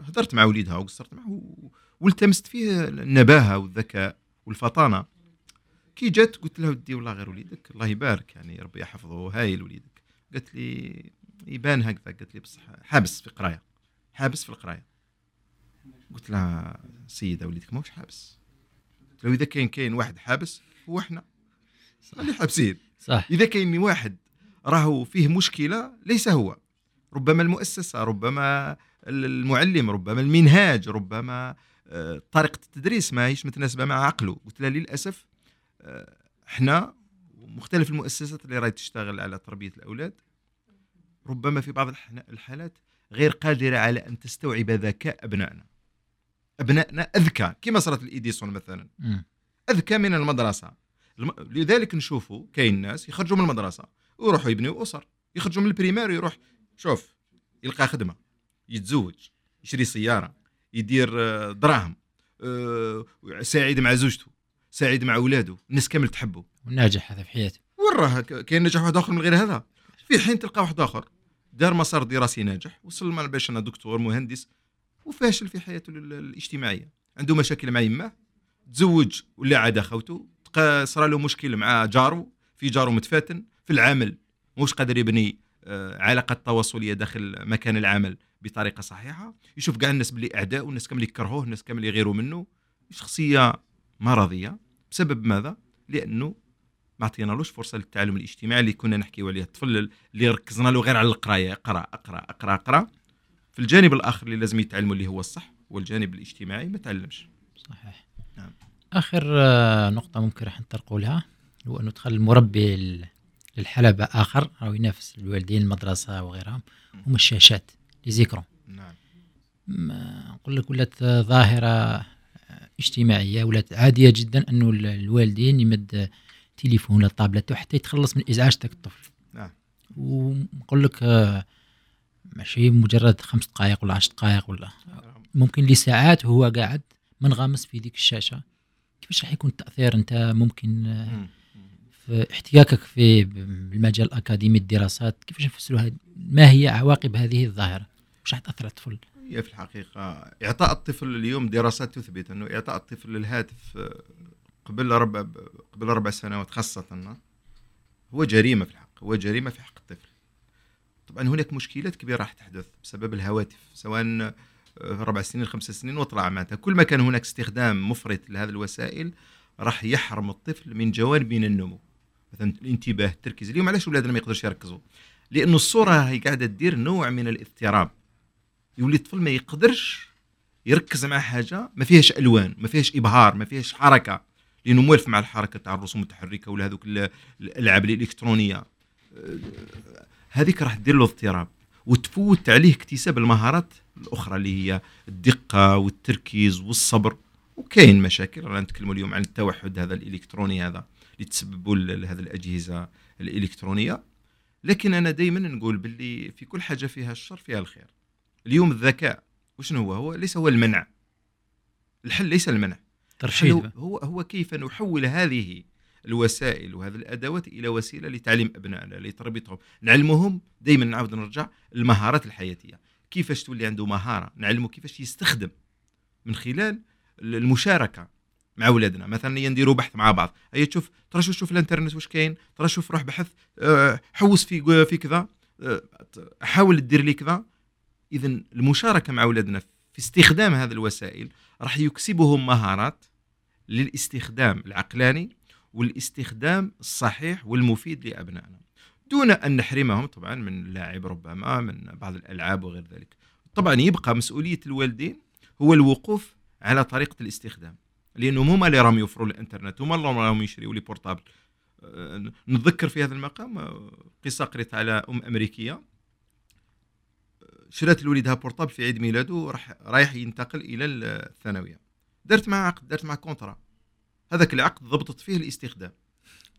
هضرت مع وليدها وقصرت معه والتمست فيه النباهه والذكاء والفطانه. كي جات قلت لها ودي والله غير وليدك الله يبارك، يعني ربي يحفظه، هايل وليدك. قلت لي يبان هكذا، قلت لي بصح حابس في القرايه. قلت لها سيده وليدك ماهوش حابس، لو اذا كاين واحد حابس هو احنا اللي حابسين صح. اذا كاين واحد راهو فيه مشكله ليس هو، ربما المؤسسه، ربما المعلم، ربما المنهاج، ربما طريقه التدريس ماهيش متناسبه مع عقله. قلت لها للاسف احنا مختلف المؤسسات اللي راهي تشتغل على تربيه الاولاد ربما في بعض الحالات غير قادره على ان تستوعب ذكاء ابنائنا اذكى، كما صارت الإديسون مثلا اذكى من المدرسه. لذلك نشوفوا كاين ناس يخرجوا من المدرسه ويروحوا يبنيوا اسر، يخرجوا من البريمير يروح شوف يلقى خدمه، يتزوج، يشري سياره، يدير دراهم، سعيد مع زوجته، سعيد مع اولاده، الناس كامل تحبه وناجح هذا في حياته. وراه كاين نجاح واحد اخر من غير هذا، في حين تلقى واحد اخر دار مسار دراسي ناجح، وصل ما باش انا دكتور مهندس، وفاشل في حياته الاجتماعيه، عنده مشاكل مع يمه، تزوج ولا عاد خوته، صرا له مشكل مع جاره، في جاره متفاتن في العمل، مش قادر يبني علاقه تواصليه داخل مكان العمل بطريقه صحيحه، يشوف كاع الناس بلي اعداء، والناس كامل يكرهوه، الناس كامل يغيروا منه. شخصيه مرضيه بسبب ماذا؟ لانه ما عطينالوش فرصه للتعلم الاجتماعي اللي كنا نحكيوا عليه. الطفل اللي ركزنا له غير على القرايه، اقرا في الجانب الاخر اللي لازم يتعلموا اللي هو الصح والجانب الاجتماعي ما تعلمش صحيح. نعم. اخر نقطه ممكن راح نطرقوا لها هو انه دخل المربي للحلبه اخر او ينافس الوالدين، المدرسه وغيرهم، هم الشاشات يذكروا. نعم. نقول لك ولات ظاهره اجتماعيه، ولات عاديه جدا انه الوالدين يمد تليفون ولا طابلته حتى يتخلص من ازعاج تاك الطفل. نعم. ونقول لك ماشي مجرد 5 دقائق ولا 10 دقائق ولا ممكن لساعات هو قاعد منغمس في ديك الشاشه. كيفاش راح يكون التاثير انت ممكن في احتكاكك في المجال الاكاديمي الدراسات؟ كيفاش نفسروا ما هي عواقب هذه الظاهره؟ واش راح تاثر على الطفل؟ هي في الحقيقه اعطاء الطفل اليوم، دراسات تثبت انه اعطاء الطفل الهاتف قبل 4 سنوات خاصه هو جريمه في الحق، هو جريمه في حق الطفل. طبعا هناك مشكلات كبيره راح تحدث بسبب الهواتف، سواء 4 سنين 5 سنين وطلع معناتها. كل ما كان هناك استخدام مفرط لهذه الوسائل راح يحرم الطفل من جوانب من النمو، مثلا الانتباه، التركيز. اليوم علاش ولادنا ما يقدرش يركزوا؟ لانه الصوره هي قاعده تدير نوع من الاضطراب، يولي الطفل ما يقدرش يركز مع حاجه ما فيهاش الوان، ما فيهاش ابهار، ما فيهاش حركه، لانه موالف مع الحركه تاع الرسوم المتحركه ولا هذوك الالعاب الالكترونيه. هذيك راح تدير له اضطراب وتفوت عليه اكتساب المهارات الاخرى اللي هي الدقه والتركيز والصبر. وكاين مشاكل، رانا نتكلموا اليوم عن التوحد هذا الالكتروني هذا اللي تسببوا لهذه الاجهزه الالكترونيه. لكن انا دائما نقول باللي في كل حاجه فيها الشر فيها الخير. اليوم الذكاء وشنو هو ليس هو المنع، الحل ليس المنع، ترشيد هو كيف نحول هذه الوسائل وهذه الادوات الى وسيله لتعليم ابنائنا، لتربيتهم. نعلمهم دائما، نعاود نرجع المهارات الحياتيه، كيفاش تولي عنده مهاره، نعلمه كيفاش يستخدم من خلال المشاركه مع ولادنا. مثلا ينديروا بحث مع بعض، هي تشوف ترى شوف الانترنت واش كاين، ترى شوف روح بحث، حوس في كذا، حاول تدير لي كذا. اذا المشاركه مع ولادنا في استخدام هذه الوسائل راح يكسبهم مهارات للاستخدام العقلاني والاستخدام الصحيح والمفيد لأبنائنا، دون أن نحرمهم طبعا من اللعب ربما من بعض الألعاب وغير ذلك. طبعا يبقى مسؤولية الوالدين هو الوقوف على طريقة الاستخدام، لأنهم هما اللي راهم يوفروا الإنترنت، هما اللي راهم يشريوا لي بورتابل. نتذكر في هذا المقام قصة قريتها على أم أمريكية شرت لوليدها بورتابل في عيد ميلاده، رايح ينتقل إلى الثانوية، دارت معه عقد، دارت معه كونترا. هذاك العقد ضبطت فيه الاستخدام،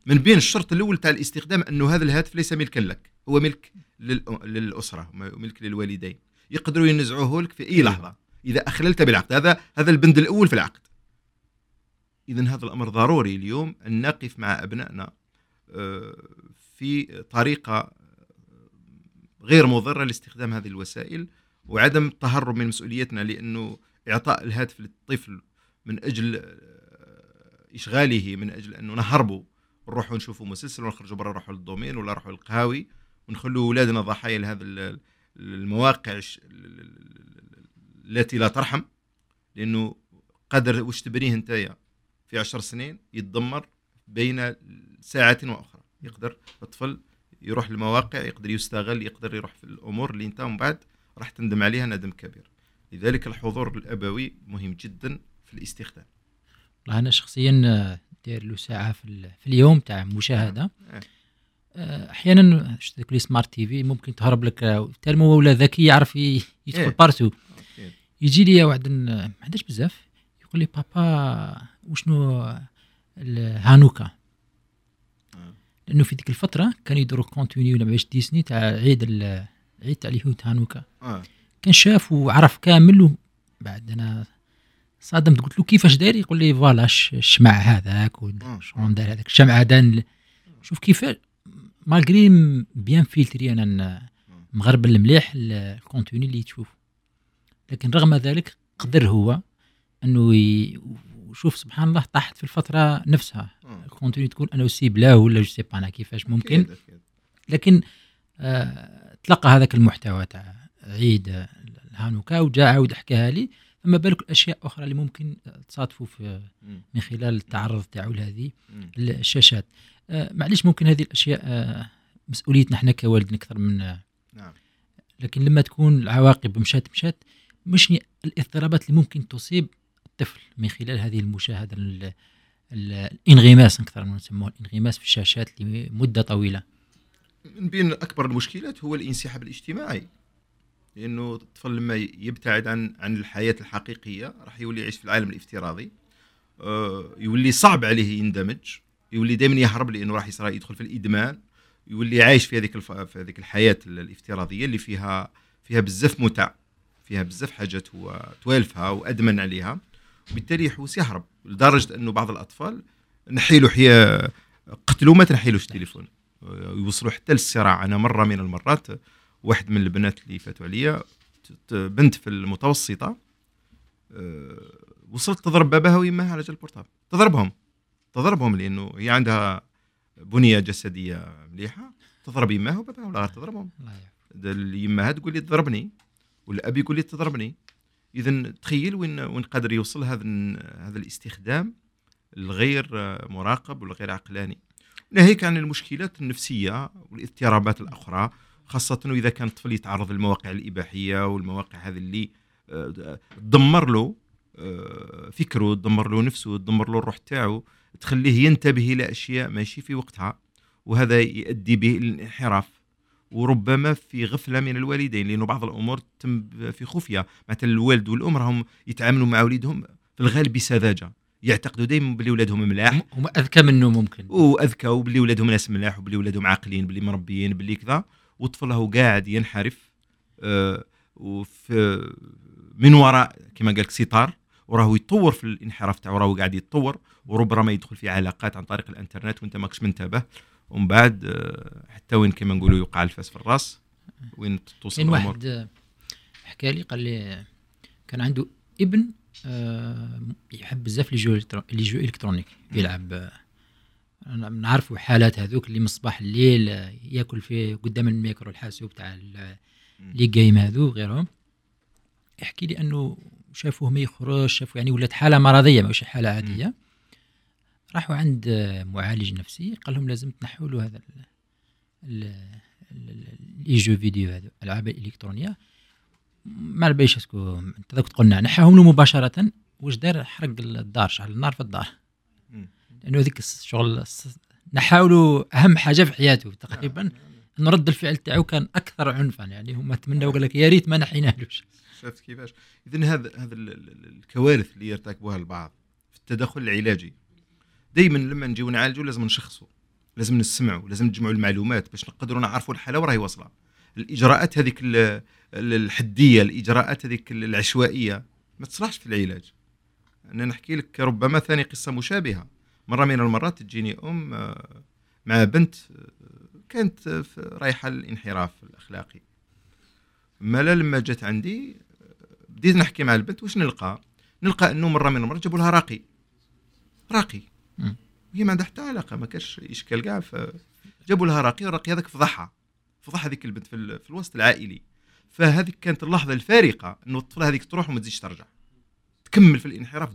من بين الشرط الاول تاع الاستخدام انه هذا الهاتف ليس ملكا لك، هو ملك للاسره، ملك للوالدين، يقدروا ينزعوه لك في اي لحظه اذا اخللت بالعقد. هذا البند الاول في العقد. اذا هذا الامر ضروري اليوم ان نقف مع ابنائنا في طريقه غير مضره لاستخدام هذه الوسائل، وعدم التهرب من مسؤوليتنا، لانه اعطاء الهاتف للطفل من اجل إشغاله، من أجل أنه نهربوا نروحوا نشوفوا مسلسل ونخرجوا برا، نروحوا للدومين ولا نروحوا للقهاوي ونخلوا أولادنا ضحايا لهذا المواقع التي لا ترحم، لأنه قدر وش تبنيه أنت في 10 سنين يتدمر بين ساعة وأخرى. يقدر الطفل يروح للمواقع، يقدر يستغل، يقدر يروح في الأمور اللي أنت من بعد راح تندم عليها ندم كبير. لذلك الحضور الأبوي مهم جدا في الاستخدام. والله أنا شخصيا دير له ساعة في اليوم تاع مشاهدة. أحيانا شتذكر لي سمارت تي في ممكن تهرب لك تلمو ولا ذكي يعرف يدخل بارتو. يجي لي واحد ما عندهش بزاف يقول لي بابا وشنو هانوكا، لأنه في ذيك الفترة كان يديروا كونتوني ولا باش ديزني تاع عيد تاع اليهود هانوكا. كان شاف وعرف كامل. بعد أنا صادمت قلت له كيفاش داير، يقول لي فوالا الشمع هذاك وشلون دار هذاك الشمع دان. شوف كيف مالغري بيان فيلتري انا مغرب المليح الكونتوني اللي تشوف، لكن رغم ذلك قدر هو انه يشوف. سبحان الله طاحت في الفتره نفسها الكونتوني تكون انا وسي بلا ولا جو سي با انا كيفاش ممكن، لكن تلقى هذاك المحتوى تاع عيد هانوكا وجا عاود حكاها لي. اما بالك الاشياء اخرى اللي ممكن تصادفوا في من خلال التعرض تاعو لهذه الشاشات. معليش ممكن هذه الاشياء مسؤوليتنا احنا كوالدين اكثر من نعم، لكن لما تكون العواقب مشات مش الاضطرابات اللي ممكن تصيب الطفل من خلال هذه المشاهده، الانغماس اكثر ما نسموه الانغماس في الشاشات لمده طويله. من بين اكبر المشكلات هو الانسحاب الاجتماعي، لانه الطفل لما يبتعد عن الحياه الحقيقيه راح يولي يعيش في العالم الافتراضي. يولي صعب عليه يندمج، يولي دائما يهرب لانه راح يدخل في الادمان، يولي عايش في هذيك الحياه الافتراضيه اللي فيها بزاف متع، فيها بزاف حاجات هو توالفها وادمن عليها، وبالتالي يحوس يهرب. لدرجه انه بعض الاطفال نحيلوا حياه قتلوا ما تنحيلوش التليفون، يوصلوا حتى للصراع. انا مره من المرات واحد من البنات اللي فاتوا عليا بنت في المتوسطه، وصلت تضرب باباها ويماها على جال البورتابل، تضربهم لأنه هي عندها بنية جسدية مليحة، تضرب يماها وباباها ولا غير تضربهم. يماها تقول لي تضربني والأب يقول لي تضربني. إذن تخيل وين قادر يوصل هذا الاستخدام الغير مراقب والغير عقلاني. ناهيك عن المشكلات النفسية والاضطرابات الأخرى، خاصة إذا كان الطفل يتعرض للمواقع الإباحية والمواقع هذه اللي تدمر له فكره، تدمر له نفسه، تدمر له الروح تاعه، تخليه ينتبه إلى أشياء ماشي في وقتها، وهذا يؤدي به الانحراف وربما في غفلة من الوالدين، لأنه بعض الأمور تم في خفية. مثلا الوالد والأم راهم يتعاملوا مع أولادهم في الغالب بسذاجة، يعتقدوا دائما بلي ولادهم ملاح، هم أذكى منه ممكن، وأذكى وبلي ولادهم ناس ملاح وبلي ولادهم عاقلين بلي مربيين بلي كذا، وطفله قاعد ينحرف وفي من وراء كما قالك ستار، وراه يتطور في الانحراف تاعو، راه قاعد يتطور وربما يدخل في علاقات عن طريق الانترنت وانت ماكش منتبه، ومن بعد حتى وين كما نقولوا يوقع الفاس في الراس وين توصل الامور. واحد حكى لي قال لي كان عنده ابن يحب بزاف لي جو الكترونيك، يلعب. انا نعرفوا حالات هذوك اللي من الصباح الليل ياكل في قدام الميكرو الحاسوب تاع لي جيم هذو غيرهم. يحكي لي انه شافوه ما يخرج، شافوا يعني ولات حاله مرضيه ماشي حاله عاديه. راحوا عند معالج نفسي قال لهم لازم تنحوا له هذا لي جو فيديو هذا الالعاب الالكترونيه. ما باليش اسكو تذكرت قلنا نحاهم له مباشره. واش دار؟ حرق الدار، شعل النار في الدار، لانه هذيك الشغل نحاولوا اهم حاجه في حياته تقريبا. انه رد الفعل تاعو كان اكثر عنفا، يعني هما تمنوا قال لك يا ريت ما نحيناهلوش. شفت كيفاش؟ إذن هذا الكوارث اللي يرتكبوها البعض في التدخل العلاجي. دائما لما نجيو نعالجو لازم نشخصو، لازم نسمعو، لازم نجمعو المعلومات باش نقدروا نعرفوا الحاله وراهي واصله. الاجراءات هذيك الحديه، الاجراءات هذيك العشوائيه ما تصلحش في العلاج. انا نحكي لك ربما ثاني قصه مشابهه. مره من المرات تجيني ام مع بنت كانت رايحه للانحراف الاخلاقي. لما جت عندي بديت نحكي مع البنت، واش نلقى انه مره من المرات جابوا لها راقي هي ما عندها حتى علاقه، ما كاش اشكال كاع. جابوا لها راقي، والراقي هذاك فضحها فضح هذيك البنت في الوسط العائلي. فهذه كانت اللحظه الفارقه انه الطفله هذيك تروح وما تجيش ترجع، تكمل في الانحراف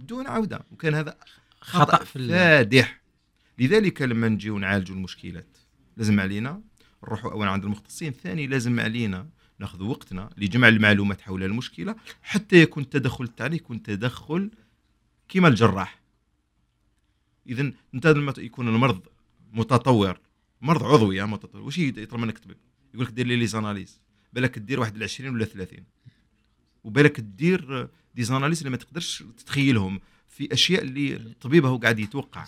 دون عوده، وكان هذا خطأ فادح. لذلك لما نجيو نعالجوا المشكلات لازم علينا نروحوا اولا عند المختصين، ثاني لازم علينا ناخذ وقتنا لجمع المعلومات حول المشكله حتى يكون التدخل التالي يكون تدخل كما الجراح. اذا انت لما يكون المرض متطور، مرض عضوي متطور، واش يطلب منك الطبيب؟ يقول لك دير لي زاناليز، بالك دير واحد 20 ولا 30، وبالك دير دي زاناليز اللي ما تقدرش تتخيلهم، في اشياء اللي الطبيب هو قاعد يتوقع.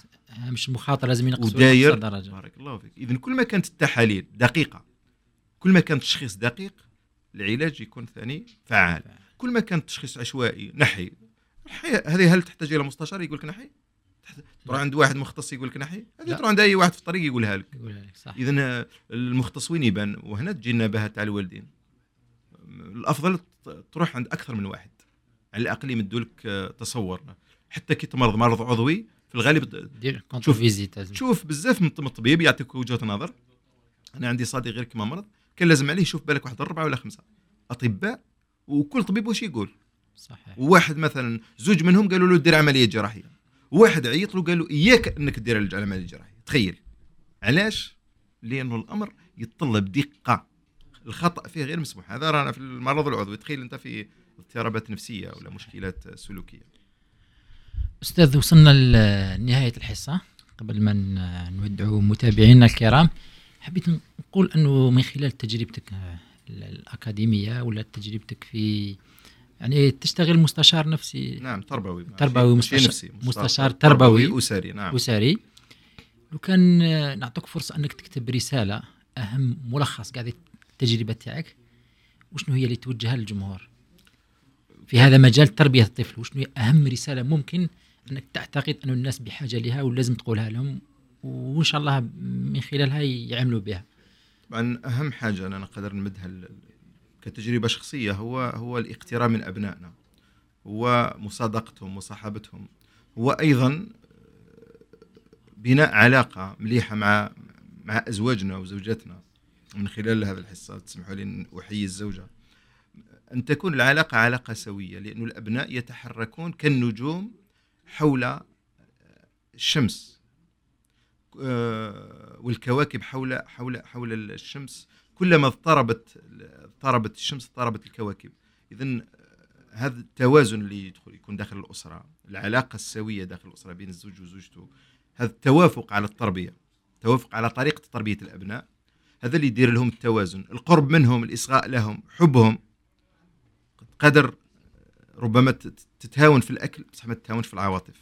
مش المخاطره لازم ينقصوا درجه. بارك الله فيك. اذا كل ما كانت التحاليل دقيقه، كل ما كان التشخيص دقيق، العلاج يكون ثاني فعال. كل ما كان التشخيص عشوائي، نحي هذه هل تحتاج الى مستشار يقول لك نحي؟ تروح عند واحد مختص يقول لك نحي؟ هذه تروح عند اي واحد في الطريق يقولها لك. اذا المختص وين يبان؟ وهنا تجي النباهه تاع الوالدين. الافضل تروح عند اكثر من واحد، على الاقل يمدوا لك تصور. حتى كي تمرض مرض عضوي في الغالب تشوف بزاف من الطبيب يعطيك وجهه نظر. انا عندي صديق غير كما مرض كان لازم عليه يشوف بالك واحد 4 ولا 5 اطباء، وكل طبيب واش يقول صحيح. وواحد مثلا زوج منهم قالوا له دير عمليه جراحيه، واحد عيط له قال له اياك انك دير العمليه الجراحيه. تخيل علاش؟ لانه الامر يتطلب دقه، الخطا فيه غير مسموح. هذا رانا في المرض العضوي، تخيل انت في اضطرابات نفسيه ولا مشكلات سلوكيه. أستاذ، وصلنا لنهاية الحصة. قبل ما نودعوا متابعينا الكرام، حبيت نقول أنه من خلال تجربتك الأكاديمية ولا تجربتك في يعني تشتغل مستشار نفسي، نعم تربوي مستشار تربوي أسري، نعم أسري، لو كان نعطيك فرصة أنك تكتب رسالة أهم ملخص قاعدة التجربة تاعك، وشنو هي اللي توجهها للجمهور في هذا مجال تربية الطفل؟ وشنو هي أهم رسالة ممكن أنك تعتقد أن الناس بحاجة لها ولازم تقولها لهم، وإن شاء الله من خلالها يعملوا بها؟ طبعا أهم حاجة أنا نقدر نمدها كتجربة شخصية هو الاقتراب من أبنائنا، هو مصادقتهم وصحابتهم، هو أيضا بناء علاقة مليحة مع أزواجنا وزوجاتنا. من خلال هذا الحصة تسمحوا لي أن أحيي الزوجة، أن تكون العلاقة علاقة سوية، لأن الأبناء يتحركون كالنجوم حول الشمس والكواكب حول الشمس. كلما اضطربت الشمس اضطربت الكواكب. إذن هذا التوازن اللي يكون داخل الأسرة، العلاقة السوية داخل الأسرة بين الزوج وزوجته، هذا التوافق على التربية، توافق على طريقة تربية الأبناء، هذا اللي يدير لهم التوازن، القرب منهم، الإصغاء لهم، حبهم. قدر ربما تتهاون في الأكل بصح ما تتهاونش في العواطف.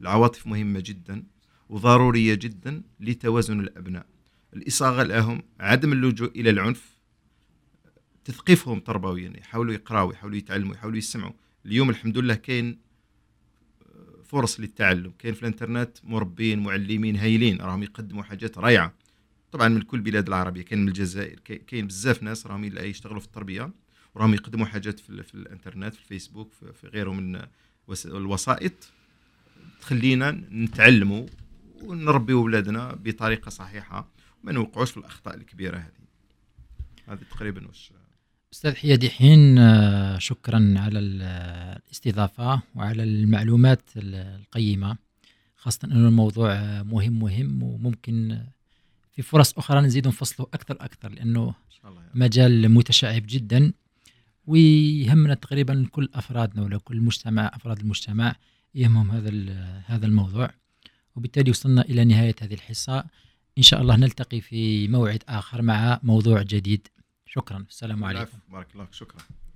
العواطف مهمة جدا وضرورية جدا لتوازن الأبناء، الإصاغة لهم، عدم اللجوء إلى العنف، تثقيفهم تربويا، يعني يحاولوا يقراوا، يحاولوا يتعلموا، يحاولوا يسمعوا. اليوم الحمد لله كاين فرص للتعلم، كاين في الانترنت مربين معلمين هايلين راهم يقدموا حاجات رائعة، طبعا من كل بلاد العربية، كاين من الجزائر، كاين بزاف ناس راهم يشتغلوا في التربية وراهم يقدموا حاجات في الانترنت، في الفيسبوك، في غيره من الوسائط، تخلينا نتعلموا ونربي اولادنا بطريقه صحيحه وما نوقعوش في الاخطاء الكبيره هذه تقريبا. واش استاذ حيادحين، شكرا على الاستضافه وعلى المعلومات القيمه، خاصه انه الموضوع مهم وممكن في فرص اخرى نزيد نفصله اكثر لانه مجال متشعب جدا ويهمنا تقريبا كل افرادنا ولا كل مجتمع، افراد المجتمع يهمهم هذا الموضوع. وبالتالي وصلنا الى نهايه هذه الحصه، ان شاء الله نلتقي في موعد اخر مع موضوع جديد. شكرا، السلام عليكم. بارك الله، شكرا.